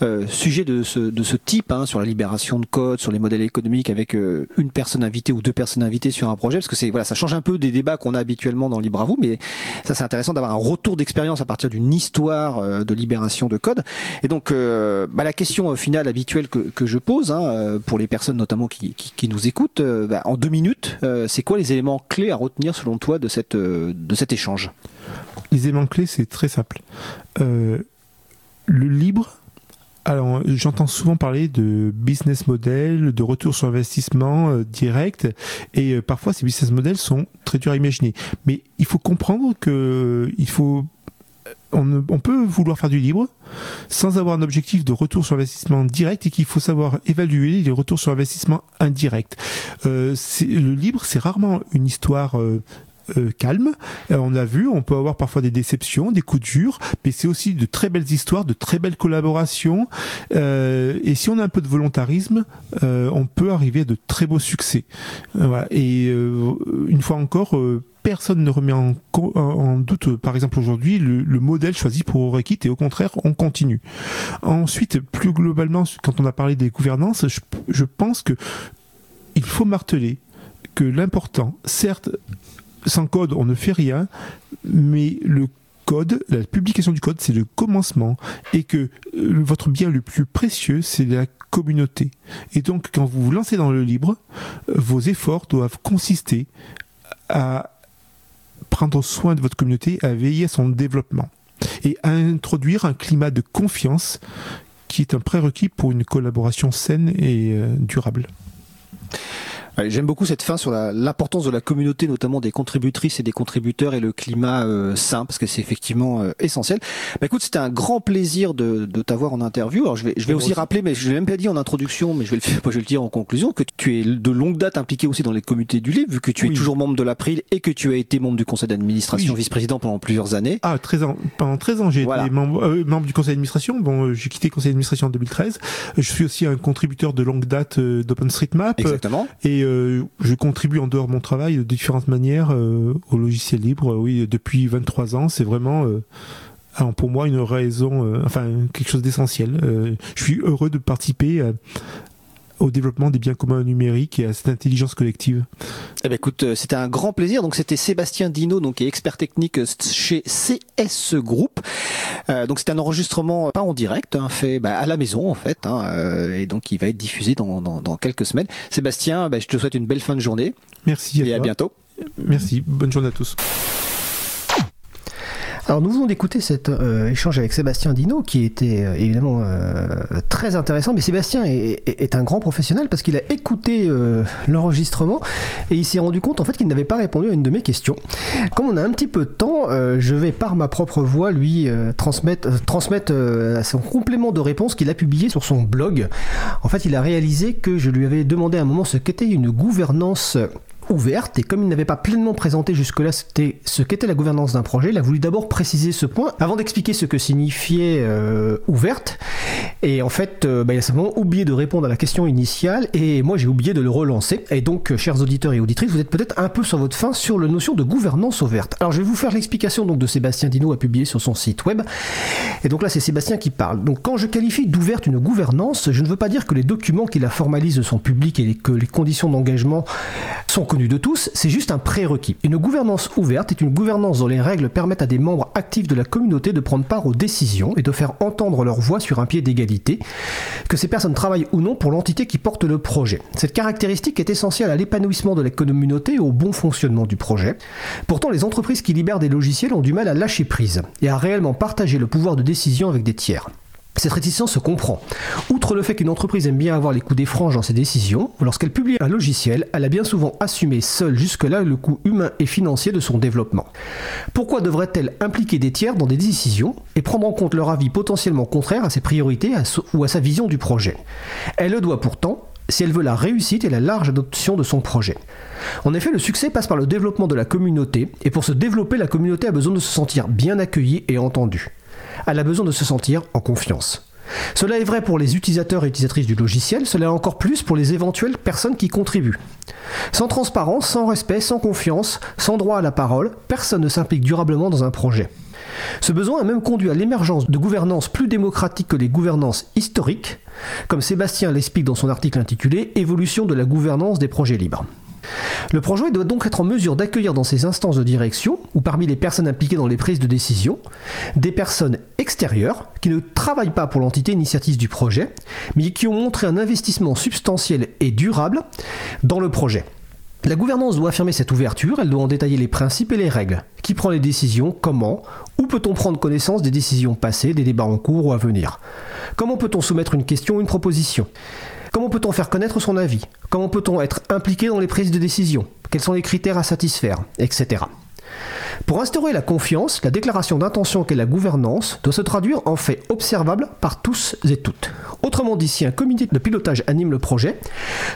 euh, sujets de ce de ce type, hein, sur la libération de code, sur les modèles économiques, avec euh, une personne invitée ou deux personnes invitées sur un projet, parce que c'est voilà, ça change un peu des débats qu'on a habituellement dans Libre à vous, mais ça, c'est intéressant d'avoir un retour d'expérience à partir d'une histoire euh, de libération de code. Et donc, euh, bah, la question finale habituelle que que je pose, hein, pour les personnes personnes notamment qui, qui, qui nous écoutent, euh, bah, en deux minutes, euh, c'est quoi les éléments clés à retenir selon toi de, cette, euh, de cet échange ? Les éléments clés, c'est très simple. Euh, le libre, alors j'entends souvent parler de business model, de retour sur investissement euh, direct, et euh, parfois ces business models sont très durs à imaginer. Mais il faut comprendre que euh, il faut... On, on peut vouloir faire du libre sans avoir un objectif de retour sur investissement direct et qu'il faut savoir évaluer les retours sur investissement indirects. Euh, c'est, le libre, c'est rarement une histoire euh, euh, calme. Euh, on l'a vu, on peut avoir parfois des déceptions, des coups durs, mais c'est aussi de très belles histoires, de très belles collaborations. Euh, et si on a un peu de volontarisme, euh, on peut arriver à de très beaux succès. Euh, voilà. Et euh, une fois encore... Euh, Personne ne remet en, co- en doute, par exemple aujourd'hui, le, le modèle choisi pour Rekit et au contraire, on continue. Ensuite, plus globalement, quand on a parlé des gouvernances, je, je pense que il faut marteler que l'important, certes, sans code, on ne fait rien, mais le code, la publication du code, c'est le commencement, et que euh, votre bien le plus précieux, c'est la communauté. Et donc, quand vous vous lancez dans le libre, vos efforts doivent consister à prendre soin de votre communauté, à veiller à son développement, et à introduire un climat de confiance qui est un prérequis pour une collaboration saine et euh, durable. J'aime beaucoup cette fin sur la, l'importance de la communauté, notamment des contributrices et des contributeurs, et le climat euh, sain, parce que c'est effectivement euh, essentiel. Bah, écoute, c'était un grand plaisir de, de t'avoir en interview. Alors je vais, je vais aussi rappeler, mais je l'ai même pas dit en introduction, mais je vais le faire, je vais le dire en conclusion, que tu es de longue date impliqué aussi dans les communautés du livre, vu que tu es oui. toujours membre de l'April et que tu as été membre du conseil d'administration, oui. vice-président pendant plusieurs années. Ah, treize ans. Pendant treize ans, j'ai voilà. été membre, euh, membre du conseil d'administration. Bon, euh, j'ai quitté le conseil d'administration en deux mille treize. Je suis aussi un contributeur de longue date euh, d'OpenStreetMap. Exactement. Et, euh, Euh, je contribue en dehors de mon travail de différentes manières euh, au logiciel libre. Oui, depuis vingt-trois ans, c'est vraiment euh, alors pour moi une raison, euh, enfin quelque chose d'essentiel. Euh, je suis heureux de participer à, au développement des biens communs numériques et à cette intelligence collective. Eh ben écoute, c'était un grand plaisir. Donc c'était Sébastien Dino, donc qui est expert technique chez C S Group. Euh, donc c'est un enregistrement pas en direct, hein, fait bah, à la maison en fait, hein, euh, et donc il va être diffusé dans, dans, dans quelques semaines. Sébastien, bah, je te souhaite une belle fin de journée. Merci à et toi. À bientôt. Merci, bonne journée à tous. Alors nous venons d'écouter cet euh, échange avec Sébastien Dino, qui était euh, évidemment euh, très intéressant, mais Sébastien est, est, est un grand professionnel parce qu'il a écouté euh, l'enregistrement et il s'est rendu compte en fait qu'il n'avait pas répondu à une de mes questions. Comme on a un petit peu de temps, euh, je vais par ma propre voix lui euh, transmettre, euh, transmettre euh, son complément de réponse qu'il a publié sur son blog. En fait, il a réalisé que je lui avais demandé à un moment ce qu'était une gouvernance ouverte, et comme il n'avait pas pleinement présenté jusque-là c'était ce qu'était la gouvernance d'un projet, il a voulu d'abord préciser ce point avant d'expliquer ce que signifiait euh, ouverte, et en fait euh, bah, il a simplement oublié de répondre à la question initiale, et moi j'ai oublié de le relancer. Et donc euh, chers auditeurs et auditrices, vous êtes peut-être un peu sur votre faim sur la notion de gouvernance ouverte. Alors je vais vous faire l'explication donc de Sébastien Dino à publier sur son site web, et donc là c'est Sébastien qui parle. Donc quand je qualifie d'ouverte une gouvernance, je ne veux pas dire que les documents qui la formalisent sont publics et que les conditions d'engagement sont communes de tous, c'est juste un prérequis. Une gouvernance ouverte est une gouvernance dont les règles permettent à des membres actifs de la communauté de prendre part aux décisions et de faire entendre leur voix sur un pied d'égalité, que ces personnes travaillent ou non pour l'entité qui porte le projet. Cette caractéristique est essentielle à l'épanouissement de la communauté et au bon fonctionnement du projet. Pourtant, les entreprises qui libèrent des logiciels ont du mal à lâcher prise et à réellement partager le pouvoir de décision avec des tiers. Cette réticence se comprend. Outre le fait qu'une entreprise aime bien avoir les coups des franges dans ses décisions, lorsqu'elle publie un logiciel, elle a bien souvent assumé seule jusque-là le coût humain et financier de son développement. Pourquoi devrait-elle impliquer des tiers dans des décisions et prendre en compte leur avis potentiellement contraire à ses priorités ou à sa vision du projet ? Elle le doit pourtant, si elle veut la réussite et la large adoption de son projet. En effet, le succès passe par le développement de la communauté, et pour se développer, la communauté a besoin de se sentir bien accueillie et entendue. Elle a besoin de se sentir en confiance. Cela est vrai pour les utilisateurs et utilisatrices du logiciel, cela est encore plus pour les éventuelles personnes qui contribuent. Sans transparence, sans respect, sans confiance, sans droit à la parole, personne ne s'implique durablement dans un projet. Ce besoin a même conduit à l'émergence de gouvernances plus démocratiques que les gouvernances historiques, comme Sébastien l'explique dans son article intitulé « Évolution de la gouvernance des projets libres ». Le projet doit donc être en mesure d'accueillir dans ses instances de direction, ou parmi les personnes impliquées dans les prises de décision, des personnes extérieures qui ne travaillent pas pour l'entité initiatrice du projet, mais qui ont montré un investissement substantiel et durable dans le projet. La gouvernance doit affirmer cette ouverture, elle doit en détailler les principes et les règles. Qui prend les décisions, comment, où peut-on prendre connaissance des décisions passées, des débats en cours ou à venir ? Comment peut-on soumettre une question ou une proposition ? Comment peut-on faire connaître son avis ? Comment peut-on être impliqué dans les prises de décision ? Quels sont les critères à satisfaire ? Etc. Pour instaurer la confiance, la déclaration d'intention qu'est la gouvernance doit se traduire en faits observables par tous et toutes. Autrement dit, si un comité de pilotage anime le projet,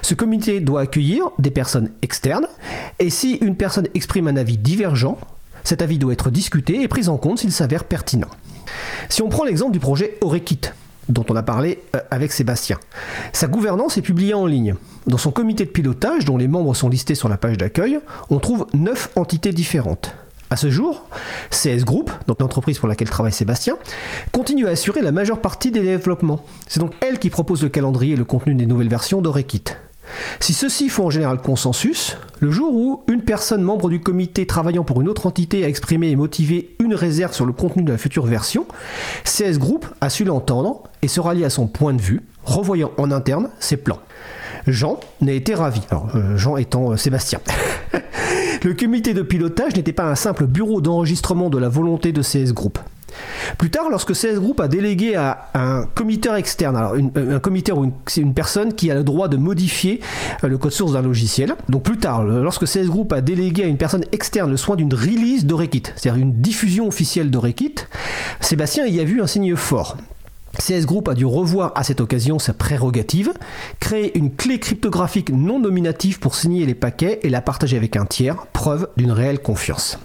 ce comité doit accueillir des personnes externes, et si une personne exprime un avis divergent, cet avis doit être discuté et pris en compte s'il s'avère pertinent. Si on prend l'exemple du projet Orekit, dont on a parlé avec Sébastien. Sa gouvernance est publiée en ligne. Dans son comité de pilotage, dont les membres sont listés sur la page d'accueil, on trouve neuf entités différentes. À ce jour, C S Group, donc l'entreprise pour laquelle travaille Sébastien, continue à assurer la majeure partie des développements. C'est donc elle qui propose le calendrier et le contenu des nouvelles versions d'Orekit. Si ceux-ci font en général consensus, le jour où une personne membre du comité travaillant pour une autre entité a exprimé et motivé une réserve sur le contenu de la future version, C S Group a su l'entendre et se rallie à son point de vue, revoyant en interne ses plans. Jean n'a été ravi, alors euh, Jean étant euh, Sébastien. Le comité de pilotage n'était pas un simple bureau d'enregistrement de la volonté de C S Group. Plus tard, lorsque C S Group a délégué à un committeur externe, alors une, un committeur ou une, c'est une personne qui a le droit de modifier le code source d'un logiciel. Donc plus tard, lorsque C S Group a délégué à une personne externe le soin d'une release d'OREKit, c'est-à-dire une diffusion officielle d'OREKit, Sébastien y a vu un signe fort. C S Group a dû revoir à cette occasion sa prérogative, créer une clé cryptographique non nominative pour signer les paquets et la partager avec un tiers, preuve d'une réelle confiance.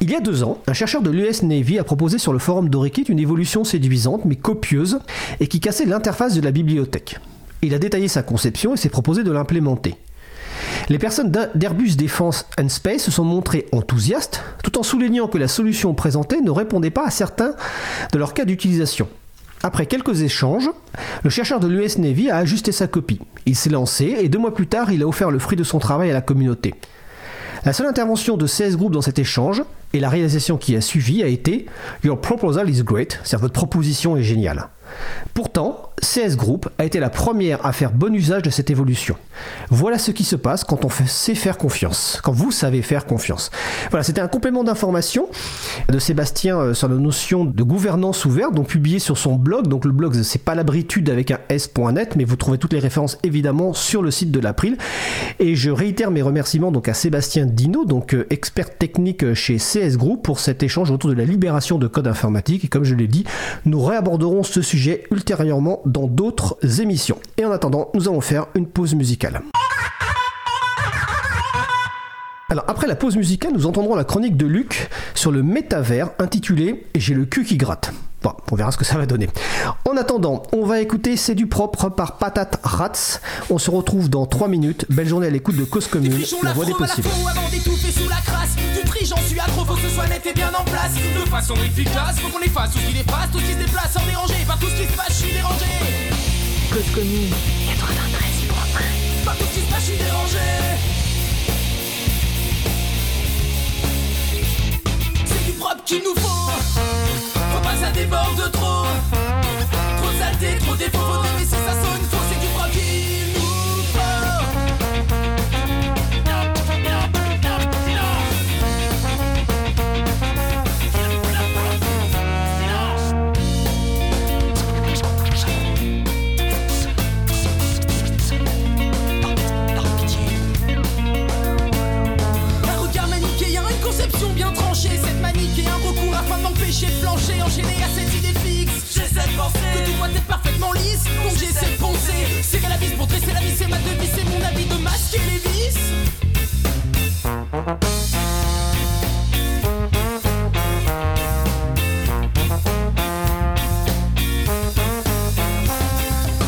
Il y a deux ans, un chercheur de l'U S Navy a proposé sur le forum d'OREKit une évolution séduisante mais copieuse et qui cassait l'interface de la bibliothèque. Il a détaillé sa conception et s'est proposé de l'implémenter. Les personnes d'Airbus Defence and Space se sont montrées enthousiastes, tout en soulignant que la solution présentée ne répondait pas à certains de leurs cas d'utilisation. Après quelques échanges, le chercheur de l'U S Navy a ajusté sa copie. Il s'est lancé et deux mois plus tard, il a offert le fruit de son travail à la communauté. La seule intervention de C S Group dans cet échange et la réalisation qui a suivi a été « Your proposal is great », c'est-à-dire votre proposition est géniale. Pourtant, C S Group a été la première à faire bon usage de cette évolution. Voilà ce qui se passe quand on sait faire confiance, quand vous savez faire confiance. Voilà, c'était un complément d'information de Sébastien sur la notion de gouvernance ouverte, donc publié sur son blog. Donc le blog, c'est palabritude avec un s point net, mais vous trouvez toutes les références évidemment sur le site de l'April. Et je réitère mes remerciements donc à Sébastien Dino, donc expert technique chez C S Group, pour cet échange autour de la libération de code informatique. Et comme je l'ai dit, nous réaborderons ce sujet ultérieurement dans d'autres émissions. Et en attendant, nous allons faire une pause musicale. Alors après la pause musicale, nous entendrons la chronique de Luc sur le métavers intitulé « J'ai le cul qui gratte ». Bon, on verra ce que ça va donner. En attendant, on va écouter C'est du propre par Patate Ratz. On se retrouve dans trois minutes. Belle journée à l'écoute de Cause Commune, la voix des possibles. Des avant d'étouffer sous la crasse. Du tri, j'en suis accro, faut que ce soit net et bien en place. De façon efficace, faut qu'on les fasse, tout ce qui les fasse, tout ce qui se déplace, sans déranger. Par tout ce qui se passe, je suis dérangé. Cause Commune, quatre-vingt-treize virgule un. Par tout ce qui se passe, je suis dérangé. Qu'il nous faut, faut pas que ça déborde trop. Trop de saleté, trop défaut, faudrait mais si ça sonne faux, c'est du propre qu'il nous faut. Un regard manichéen, une conception bien tranchée, cette manique. Et un recours afin de m'empêcher de plancher, enchaîné à cette idée fixe. J'essaie de penser que tout doit être parfaitement lisse, donc j'essaie de penser. Serrer la vis pour dresser la vis, c'est ma devise, c'est mon habit de masquer les vices.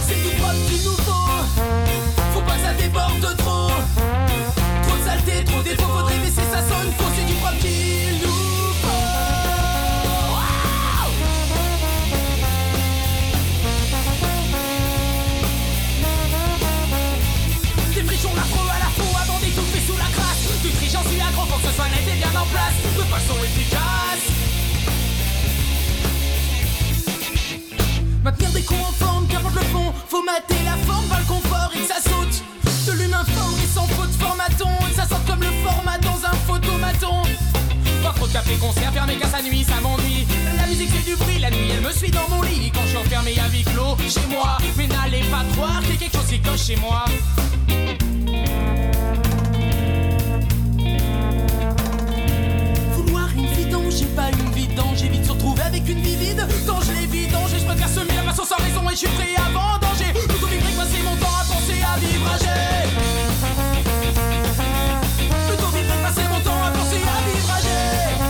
C'est du propre qu'il nous faut, faut pas que ça déborde trop. Trop de saleté, trop défaut, faudrait baisser, ça sonne faux, c'est du propre qu'il nous faut. Ce soin était bien en place, de façon efficace. Maintenir des cons en forme, qu'importe le fond, faut mater la forme, pas le confort et que ça saute. De l'humain fort et sans faute formaton, et que ça sorte comme le format dans un photomaton. Pas trop de café, concert, fermé qu'à sa nuit, ça m'ennuie. La musique fait du bruit, la nuit elle me suit dans mon lit. Quand je suis enfermé à huis clos, chez moi, mais n'allez pas croire qu'il y a quelque chose qui cloche chez moi. J'ai pas une vidange, j'ai vite se retrouver avec une vie vide. Quand je les vidange, je préfère semer la façon sans raison et je suis prêt à vendanger. Tout au vivre, passer mon temps à penser à vivrager. Tout au vivre, passer mon temps à penser à vivrager.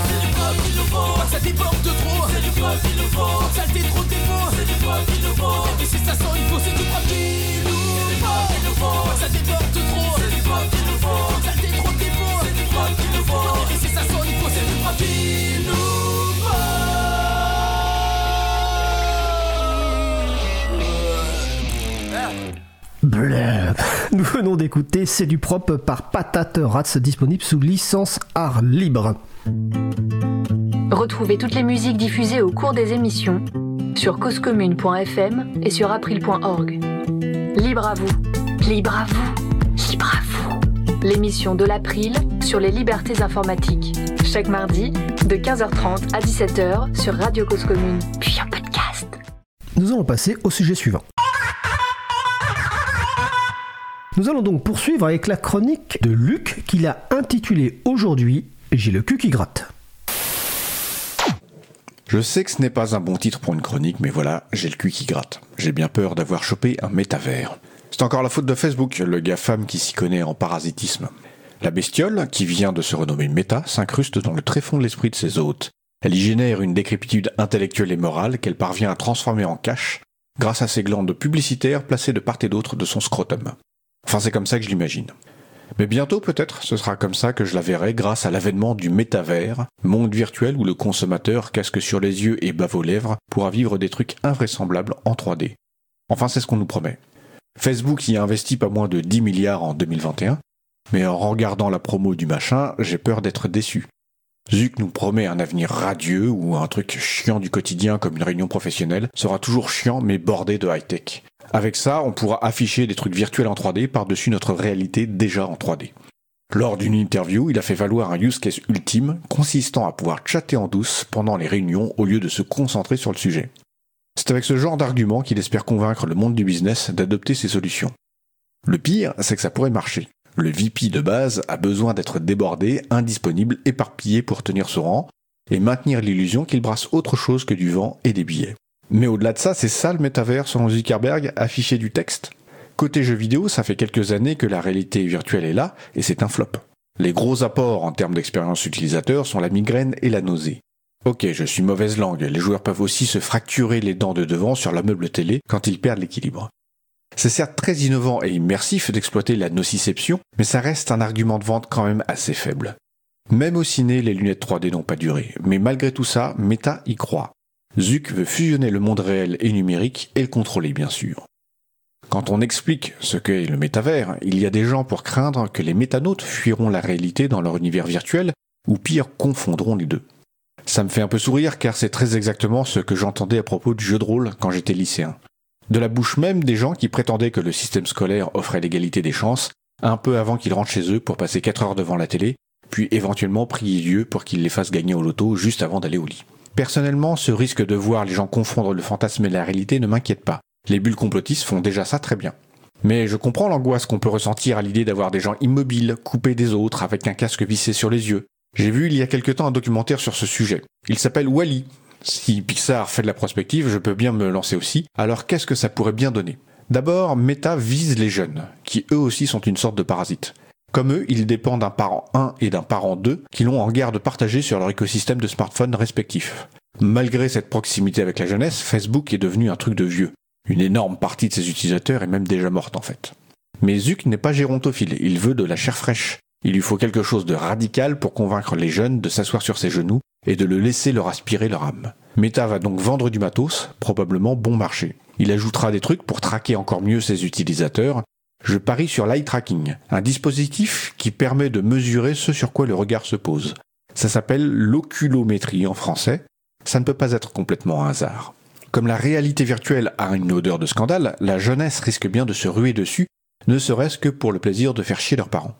C'est du propre qu'il nous faut, ça déborde trop. C'est du propre qu'il nous faut, ça le trop défaut. C'est du propre qu'il nous faut, et puis si ça Bleu. Nous venons d'écouter C'est du propre par Patate Ratz, disponible sous licence art libre. Retrouvez toutes les musiques diffusées au cours des émissions sur cause commune point f m et sur april point org. Libre à vous, libre à vous, libre à vous. L'émission de l'April sur les libertés informatiques. Chaque mardi de quinze heures trente à dix-sept heures sur Radio Cause Commune, puis en podcast. Nous allons passer au sujet suivant. Nous allons donc poursuivre avec la chronique de Luc qu'il a intitulée aujourd'hui « J'ai le cul qui gratte ». Je sais que ce n'est pas un bon titre pour une chronique, mais voilà, j'ai le cul qui gratte. J'ai bien peur d'avoir chopé un métavers. C'est encore la faute de Facebook, le GAFAM qui s'y connaît en parasitisme. La bestiole, qui vient de se renommer Meta, s'incruste dans le tréfonds de l'esprit de ses hôtes. Elle y génère une décrépitude intellectuelle et morale qu'elle parvient à transformer en cash grâce à ses glandes publicitaires placées de part et d'autre de son scrotum. Enfin, c'est comme ça que je l'imagine. Mais bientôt, peut-être, ce sera comme ça que je la verrai grâce à l'avènement du métavers, monde virtuel où le consommateur, casque sur les yeux et bave aux lèvres, pourra vivre des trucs invraisemblables en trois D. Enfin, c'est ce qu'on nous promet. Facebook y a investi pas moins de dix milliards en deux mille vingt et un, mais en regardant la promo du machin, j'ai peur d'être déçu. Zuck nous promet un avenir radieux où un truc chiant du quotidien comme une réunion professionnelle sera toujours chiant mais bordé de high-tech. Avec ça, on pourra afficher des trucs virtuels en trois D par-dessus notre réalité déjà en trois D. Lors d'une interview, il a fait valoir un use case ultime consistant à pouvoir chatter en douce pendant les réunions au lieu de se concentrer sur le sujet. C'est avec ce genre d'argument qu'il espère convaincre le monde du business d'adopter ses solutions. Le pire, c'est que ça pourrait marcher. Le V P de base a besoin d'être débordé, indisponible, éparpillé pour tenir son rang et maintenir l'illusion qu'il brasse autre chose que du vent et des billets. Mais au-delà de ça, c'est ça le métavers selon Zuckerberg, afficher du texte. Côté jeux vidéo, ça fait quelques années que la réalité virtuelle est là, et c'est un flop. Les gros apports en termes d'expérience utilisateur sont la migraine et la nausée. Ok, je suis mauvaise langue, les joueurs peuvent aussi se fracturer les dents de devant sur la meuble télé quand ils perdent l'équilibre. C'est certes très innovant et immersif d'exploiter la nociception, mais ça reste un argument de vente quand même assez faible. Même au ciné, les lunettes trois D n'ont pas duré, mais malgré tout ça, Meta y croit. Zuck veut fusionner le monde réel et numérique et le contrôler bien sûr. Quand on explique ce qu'est le métavers, il y a des gens pour craindre que les métanautes fuiront la réalité dans leur univers virtuel, ou pire, confondront les deux. Ça me fait un peu sourire car c'est très exactement ce que j'entendais à propos du jeu de rôle quand j'étais lycéen. De la bouche même des gens qui prétendaient que le système scolaire offrait l'égalité des chances, un peu avant qu'ils rentrent chez eux pour passer quatre heures devant la télé, puis éventuellement prier Dieu pour qu'il les fasse gagner au loto juste avant d'aller au lit. Personnellement, ce risque de voir les gens confondre le fantasme et la réalité ne m'inquiète pas. Les bulles complotistes font déjà ça très bien. Mais je comprends l'angoisse qu'on peut ressentir à l'idée d'avoir des gens immobiles, coupés des autres, avec un casque vissé sur les yeux. J'ai vu il y a quelque temps un documentaire sur ce sujet. Il s'appelle Wall-E. Si Pixar fait de la prospective, je peux bien me lancer aussi. Alors qu'est-ce que ça pourrait bien donner ? D'abord, Meta vise les jeunes, qui eux aussi sont une sorte de parasite. Comme eux, ils dépendent d'un parent un et d'un parent deux qui l'ont en garde partagée sur leur écosystème de smartphones respectifs. Malgré cette proximité avec la jeunesse, Facebook est devenu un truc de vieux. Une énorme partie de ses utilisateurs est même déjà morte en fait. Mais Zuck n'est pas gérontophile, il veut de la chair fraîche. Il lui faut quelque chose de radical pour convaincre les jeunes de s'asseoir sur ses genoux et de le laisser leur aspirer leur âme. Meta va donc vendre du matos, probablement bon marché. Il ajoutera des trucs pour traquer encore mieux ses utilisateurs. Je parie sur l'eye tracking, un dispositif qui permet de mesurer ce sur quoi le regard se pose. Ça s'appelle l'oculométrie en français. Ça ne peut pas être complètement un hasard. Comme la réalité virtuelle a une odeur de scandale, la jeunesse risque bien de se ruer dessus, ne serait-ce que pour le plaisir de faire chier leurs parents.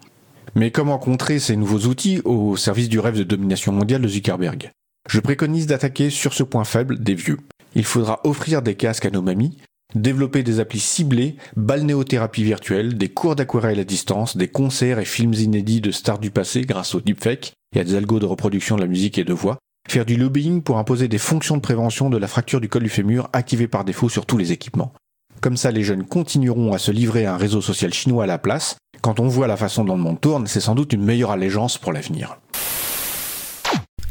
Mais comment contrer ces nouveaux outils au service du rêve de domination mondiale de Zuckerberg ? Je préconise d'attaquer sur ce point faible des vieux. Il faudra offrir des casques à nos mamies, développer des applis ciblées, balnéothérapie virtuelle, des cours d'aquarelle à distance, des concerts et films inédits de stars du passé grâce au deepfake et à des algos de reproduction de la musique et de voix, faire du lobbying pour imposer des fonctions de prévention de la fracture du col du fémur activées par défaut sur tous les équipements. Comme ça, les jeunes continueront à se livrer à un réseau social chinois à la place. Quand on voit la façon dont le monde tourne, c'est sans doute une meilleure allégeance pour l'avenir.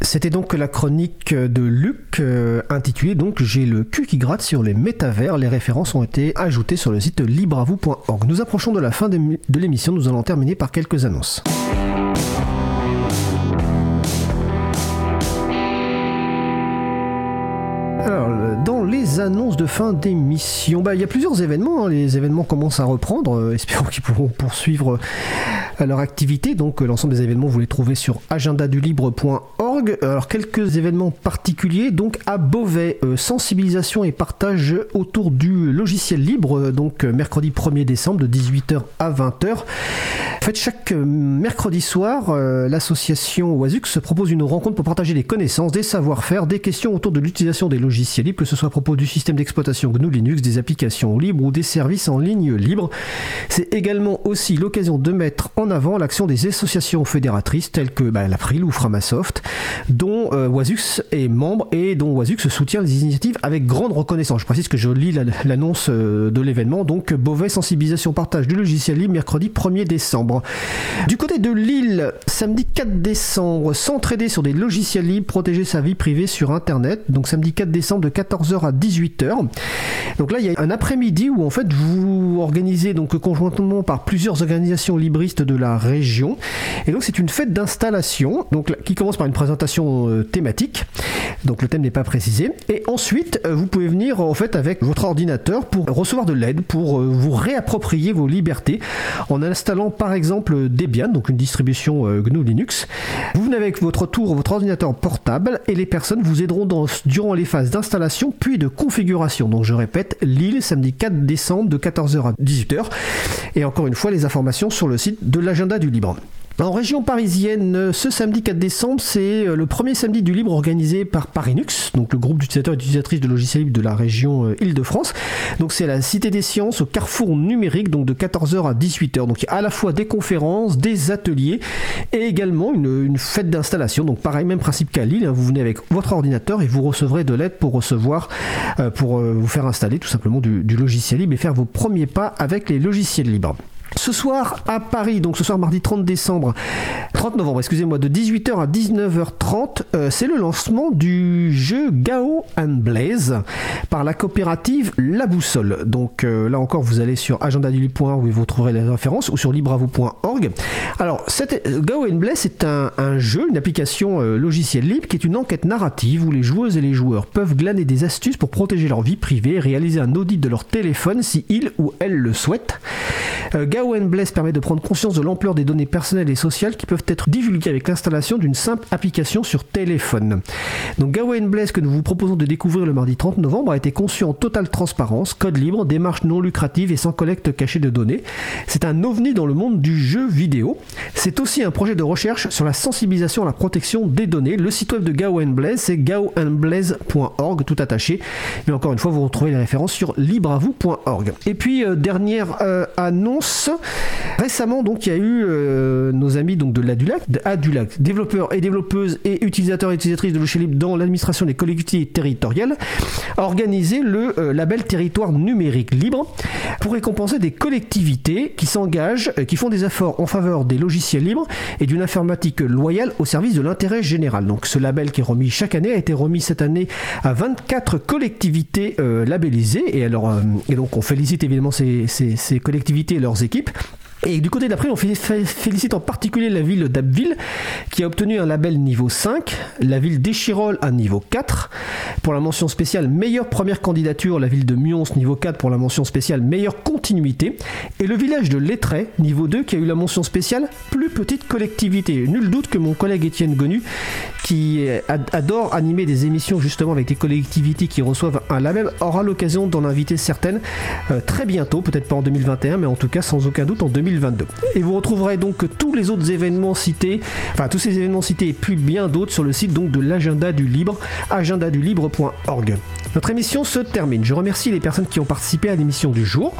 C'était donc la chronique de Luc, euh, intitulée donc « J'ai le cul qui gratte sur les métavers ». Les références ont été ajoutées sur le site libre à vous point org. Nous approchons de la fin de l'émission, nous allons terminer par quelques annonces. Alors, dans les annonces de fin d'émission. Bah, il y a plusieurs événements, hein. Les événements commencent à reprendre, euh, espérons qu'ils pourront poursuivre euh, leur activité. Donc euh, l'ensemble des événements, vous les trouvez sur agenda du libre point org. Alors quelques événements particuliers, donc à Beauvais, euh, sensibilisation et partage autour du logiciel libre, euh, donc euh, mercredi premier décembre de dix-huit heures à vingt heures. En fait, chaque euh, mercredi soir, euh, l'association Oisux se propose une rencontre pour partager des connaissances, des savoir-faire, des questions autour de l'utilisation des logiciels libres, que ce soit à propos du système d'exploitation G N U Linux, des applications libres ou des services en ligne libres. C'est également aussi l'occasion de mettre en avant l'action des associations fédératrices telles que bah, l'April ou Framasoft, dont euh, Oisux est membre et dont Oisux soutient les initiatives avec grande reconnaissance. Je précise que je lis la, l'annonce de l'événement, donc Beauvais sensibilisation partage du logiciel libre mercredi premier décembre. Du côté de Lille, samedi quatre décembre, s'entraider sur des logiciels libres, protéger sa vie privée sur internet, donc samedi quatre décembre de quatorze heures à dix-huit heures. Donc là il y a un après-midi où en fait vous organisez donc conjointement par plusieurs organisations libristes de la région, et donc c'est une fête d'installation donc, qui commence par une présentation euh, thématique, donc le thème n'est pas précisé, et ensuite euh, vous pouvez venir en fait avec votre ordinateur pour recevoir de l'aide, pour euh, vous réapproprier vos libertés en installant par exemple Debian, donc une distribution euh, G N U Linux. Vous venez avec votre tour, votre ordinateur portable, et les personnes vous aideront dans, durant les phases d'installation puis de configuration. Donc je répète, Lille, samedi quatre décembre de quatorze heures à dix-huit heures, et encore une fois les informations sur le site de l'agenda du libre. En région parisienne, ce samedi quatre décembre, c'est le premier samedi du libre organisé par Parinux, donc le groupe d'utilisateurs et d'utilisatrices de logiciels libres de la région Île-de-France. Donc c'est à la Cité des Sciences, au carrefour numérique, donc de quatorze heures à dix-huit heures. Donc il y a à la fois des conférences, des ateliers et également une, une fête d'installation. Donc pareil, même principe qu'à Lille, hein, vous venez avec votre ordinateur et vous recevrez de l'aide pour recevoir, euh, pour euh, vous faire installer tout simplement du, du logiciel libre et faire vos premiers pas avec les logiciels libres. Ce soir à Paris, donc ce soir mardi trente décembre, trente novembre, excusez-moi, de dix-huit heures à dix-neuf heures trente, euh, c'est le lancement du jeu Gao and Blaze par la coopérative La Boussole. Donc euh, là encore, vous allez sur agenda du libre point org où vous trouverez les références, ou sur libre à vous point org. Alors, Gao and Blaze est un, un jeu, une application euh, logicielle libre qui est une enquête narrative où les joueuses et les joueurs peuvent glaner des astuces pour protéger leur vie privée et réaliser un audit de leur téléphone si ils ou elles le souhaitent. Euh, Gao and Blaze permet de prendre conscience de l'ampleur des données personnelles et sociales qui peuvent être divulguées avec l'installation d'une simple application sur téléphone. Donc Gao and Blaze, que nous vous proposons de découvrir le mardi trente novembre, a été conçu en totale transparence, code libre, démarche non lucrative et sans collecte cachée de données. C'est un ovni dans le monde du jeu vidéo. C'est aussi un projet de recherche sur la sensibilisation à la protection des données. Le site web de Gao and Blaze, c'est gao and blaze point org, tout attaché. Mais encore une fois, vous retrouvez les références sur libre à vous point org. Et puis, euh, dernière euh, annonce. Récemment, donc, il y a eu euh, nos amis donc, de l'Adulac, de Adulac, développeurs et développeuses et utilisateurs et utilisatrices de logiciels libres dans l'administration des collectivités territoriales, a organisé le euh, label Territoire numérique libre pour récompenser des collectivités qui s'engagent, euh, qui font des efforts en faveur des logiciels libres et d'une informatique loyale au service de l'intérêt général. Donc, ce label qui est remis chaque année a été remis cette année à vingt-quatre collectivités euh, labellisées, et, alors, euh, et donc on félicite évidemment ces, ces, ces collectivités et leurs équipes. Et du côté d'après, on félicite en particulier la ville d'Abbeville qui a obtenu un label niveau cinq, la ville d'Échirolles un niveau quatre pour la mention spéciale meilleure première candidature, la ville de Mions niveau quatre pour la mention spéciale meilleure continuité, et le village de Létray niveau deux qui a eu la mention spéciale plus petite collectivité. Nul doute que mon collègue Étienne Gonu, qui adore animer des émissions justement avec des collectivités qui reçoivent un label, aura l'occasion d'en inviter certaines euh, très bientôt, peut-être pas en deux mille vingt et un, mais en tout cas sans aucun doute en deux mille vingt-deux. Et vous retrouverez donc tous les autres événements cités, enfin tous ces événements cités et puis bien d'autres sur le site donc de l'agenda du libre, agenda du libre point org. Notre émission se termine. Je remercie les personnes qui ont participé à l'émission du jour.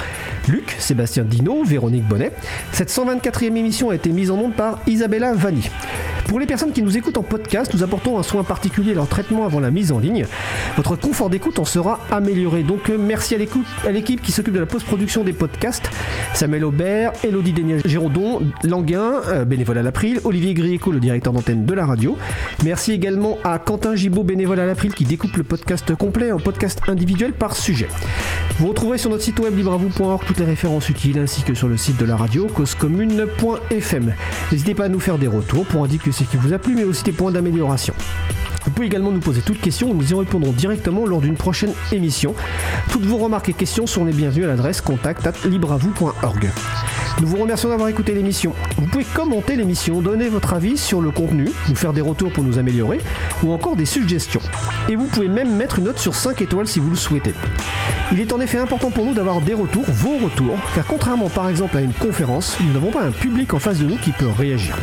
Luc, Sébastien Dino, Véronique Bonnet. Cette cent vingt-quatrième émission a été mise en onde par Isabella Vanni. Pour les personnes qui nous écoutent en podcast, nous apportons un soin particulier à leur traitement avant la mise en ligne. Votre confort d'écoute en sera amélioré. Donc merci à, à l'équipe qui s'occupe de la post-production des podcasts. Samuel Aubert, Elodie Dénia-Gérodon, Languin, euh, bénévole à l'April, Olivier Grieco, le directeur d'antenne de la radio. Merci également à Quentin Gibaud, bénévole à l'April, qui découpe le podcast complet en podcast individuel par sujet. Vous retrouverez sur notre site web libre à vous point org toutes les références utiles, ainsi que sur le site de la radio cause commune point f m. N'hésitez pas à nous faire des retours pour indiquer ce qui vous a plu, mais aussi des points d'amélioration. Vous pouvez également nous poser toutes questions, nous y répondrons directement lors d'une prochaine émission. Toutes vos remarques et questions sont les bienvenues à l'adresse contact arobase libravou point org. Nous vous remercions d'avoir écouté l'émission. Vous pouvez commenter l'émission, donner votre avis sur le contenu, nous faire des retours pour nous améliorer ou encore des suggestions. Et vous pouvez même mettre une note sur cinq étoiles si vous le souhaitez. Il est en effet important pour nous d'avoir des retours, vos retours, car contrairement par exemple à une conférence, nous n'avons pas un public en face de nous qui peut réagir.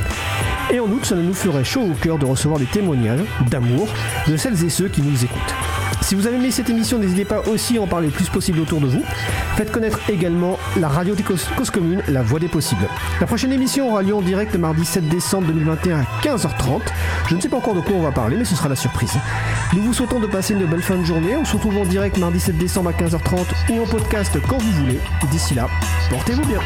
Et en août, cela nous ferait chaud au cœur de recevoir des témoignages d'amour de celles et ceux qui nous écoutent. Si vous avez aimé cette émission, n'hésitez pas aussi à en parler le plus possible autour de vous. Faites connaître également la radio des causes communes, la voix des possibles. La prochaine émission aura lieu en direct le mardi sept décembre deux mille vingt et un à quinze heures trente. Je ne sais pas encore de quoi on va parler, mais ce sera la surprise. Nous vous souhaitons de passer une belle fin de journée. On se retrouve en direct mardi sept décembre à quinze heures trente ou en podcast quand vous voulez. D'ici là, portez-vous bien.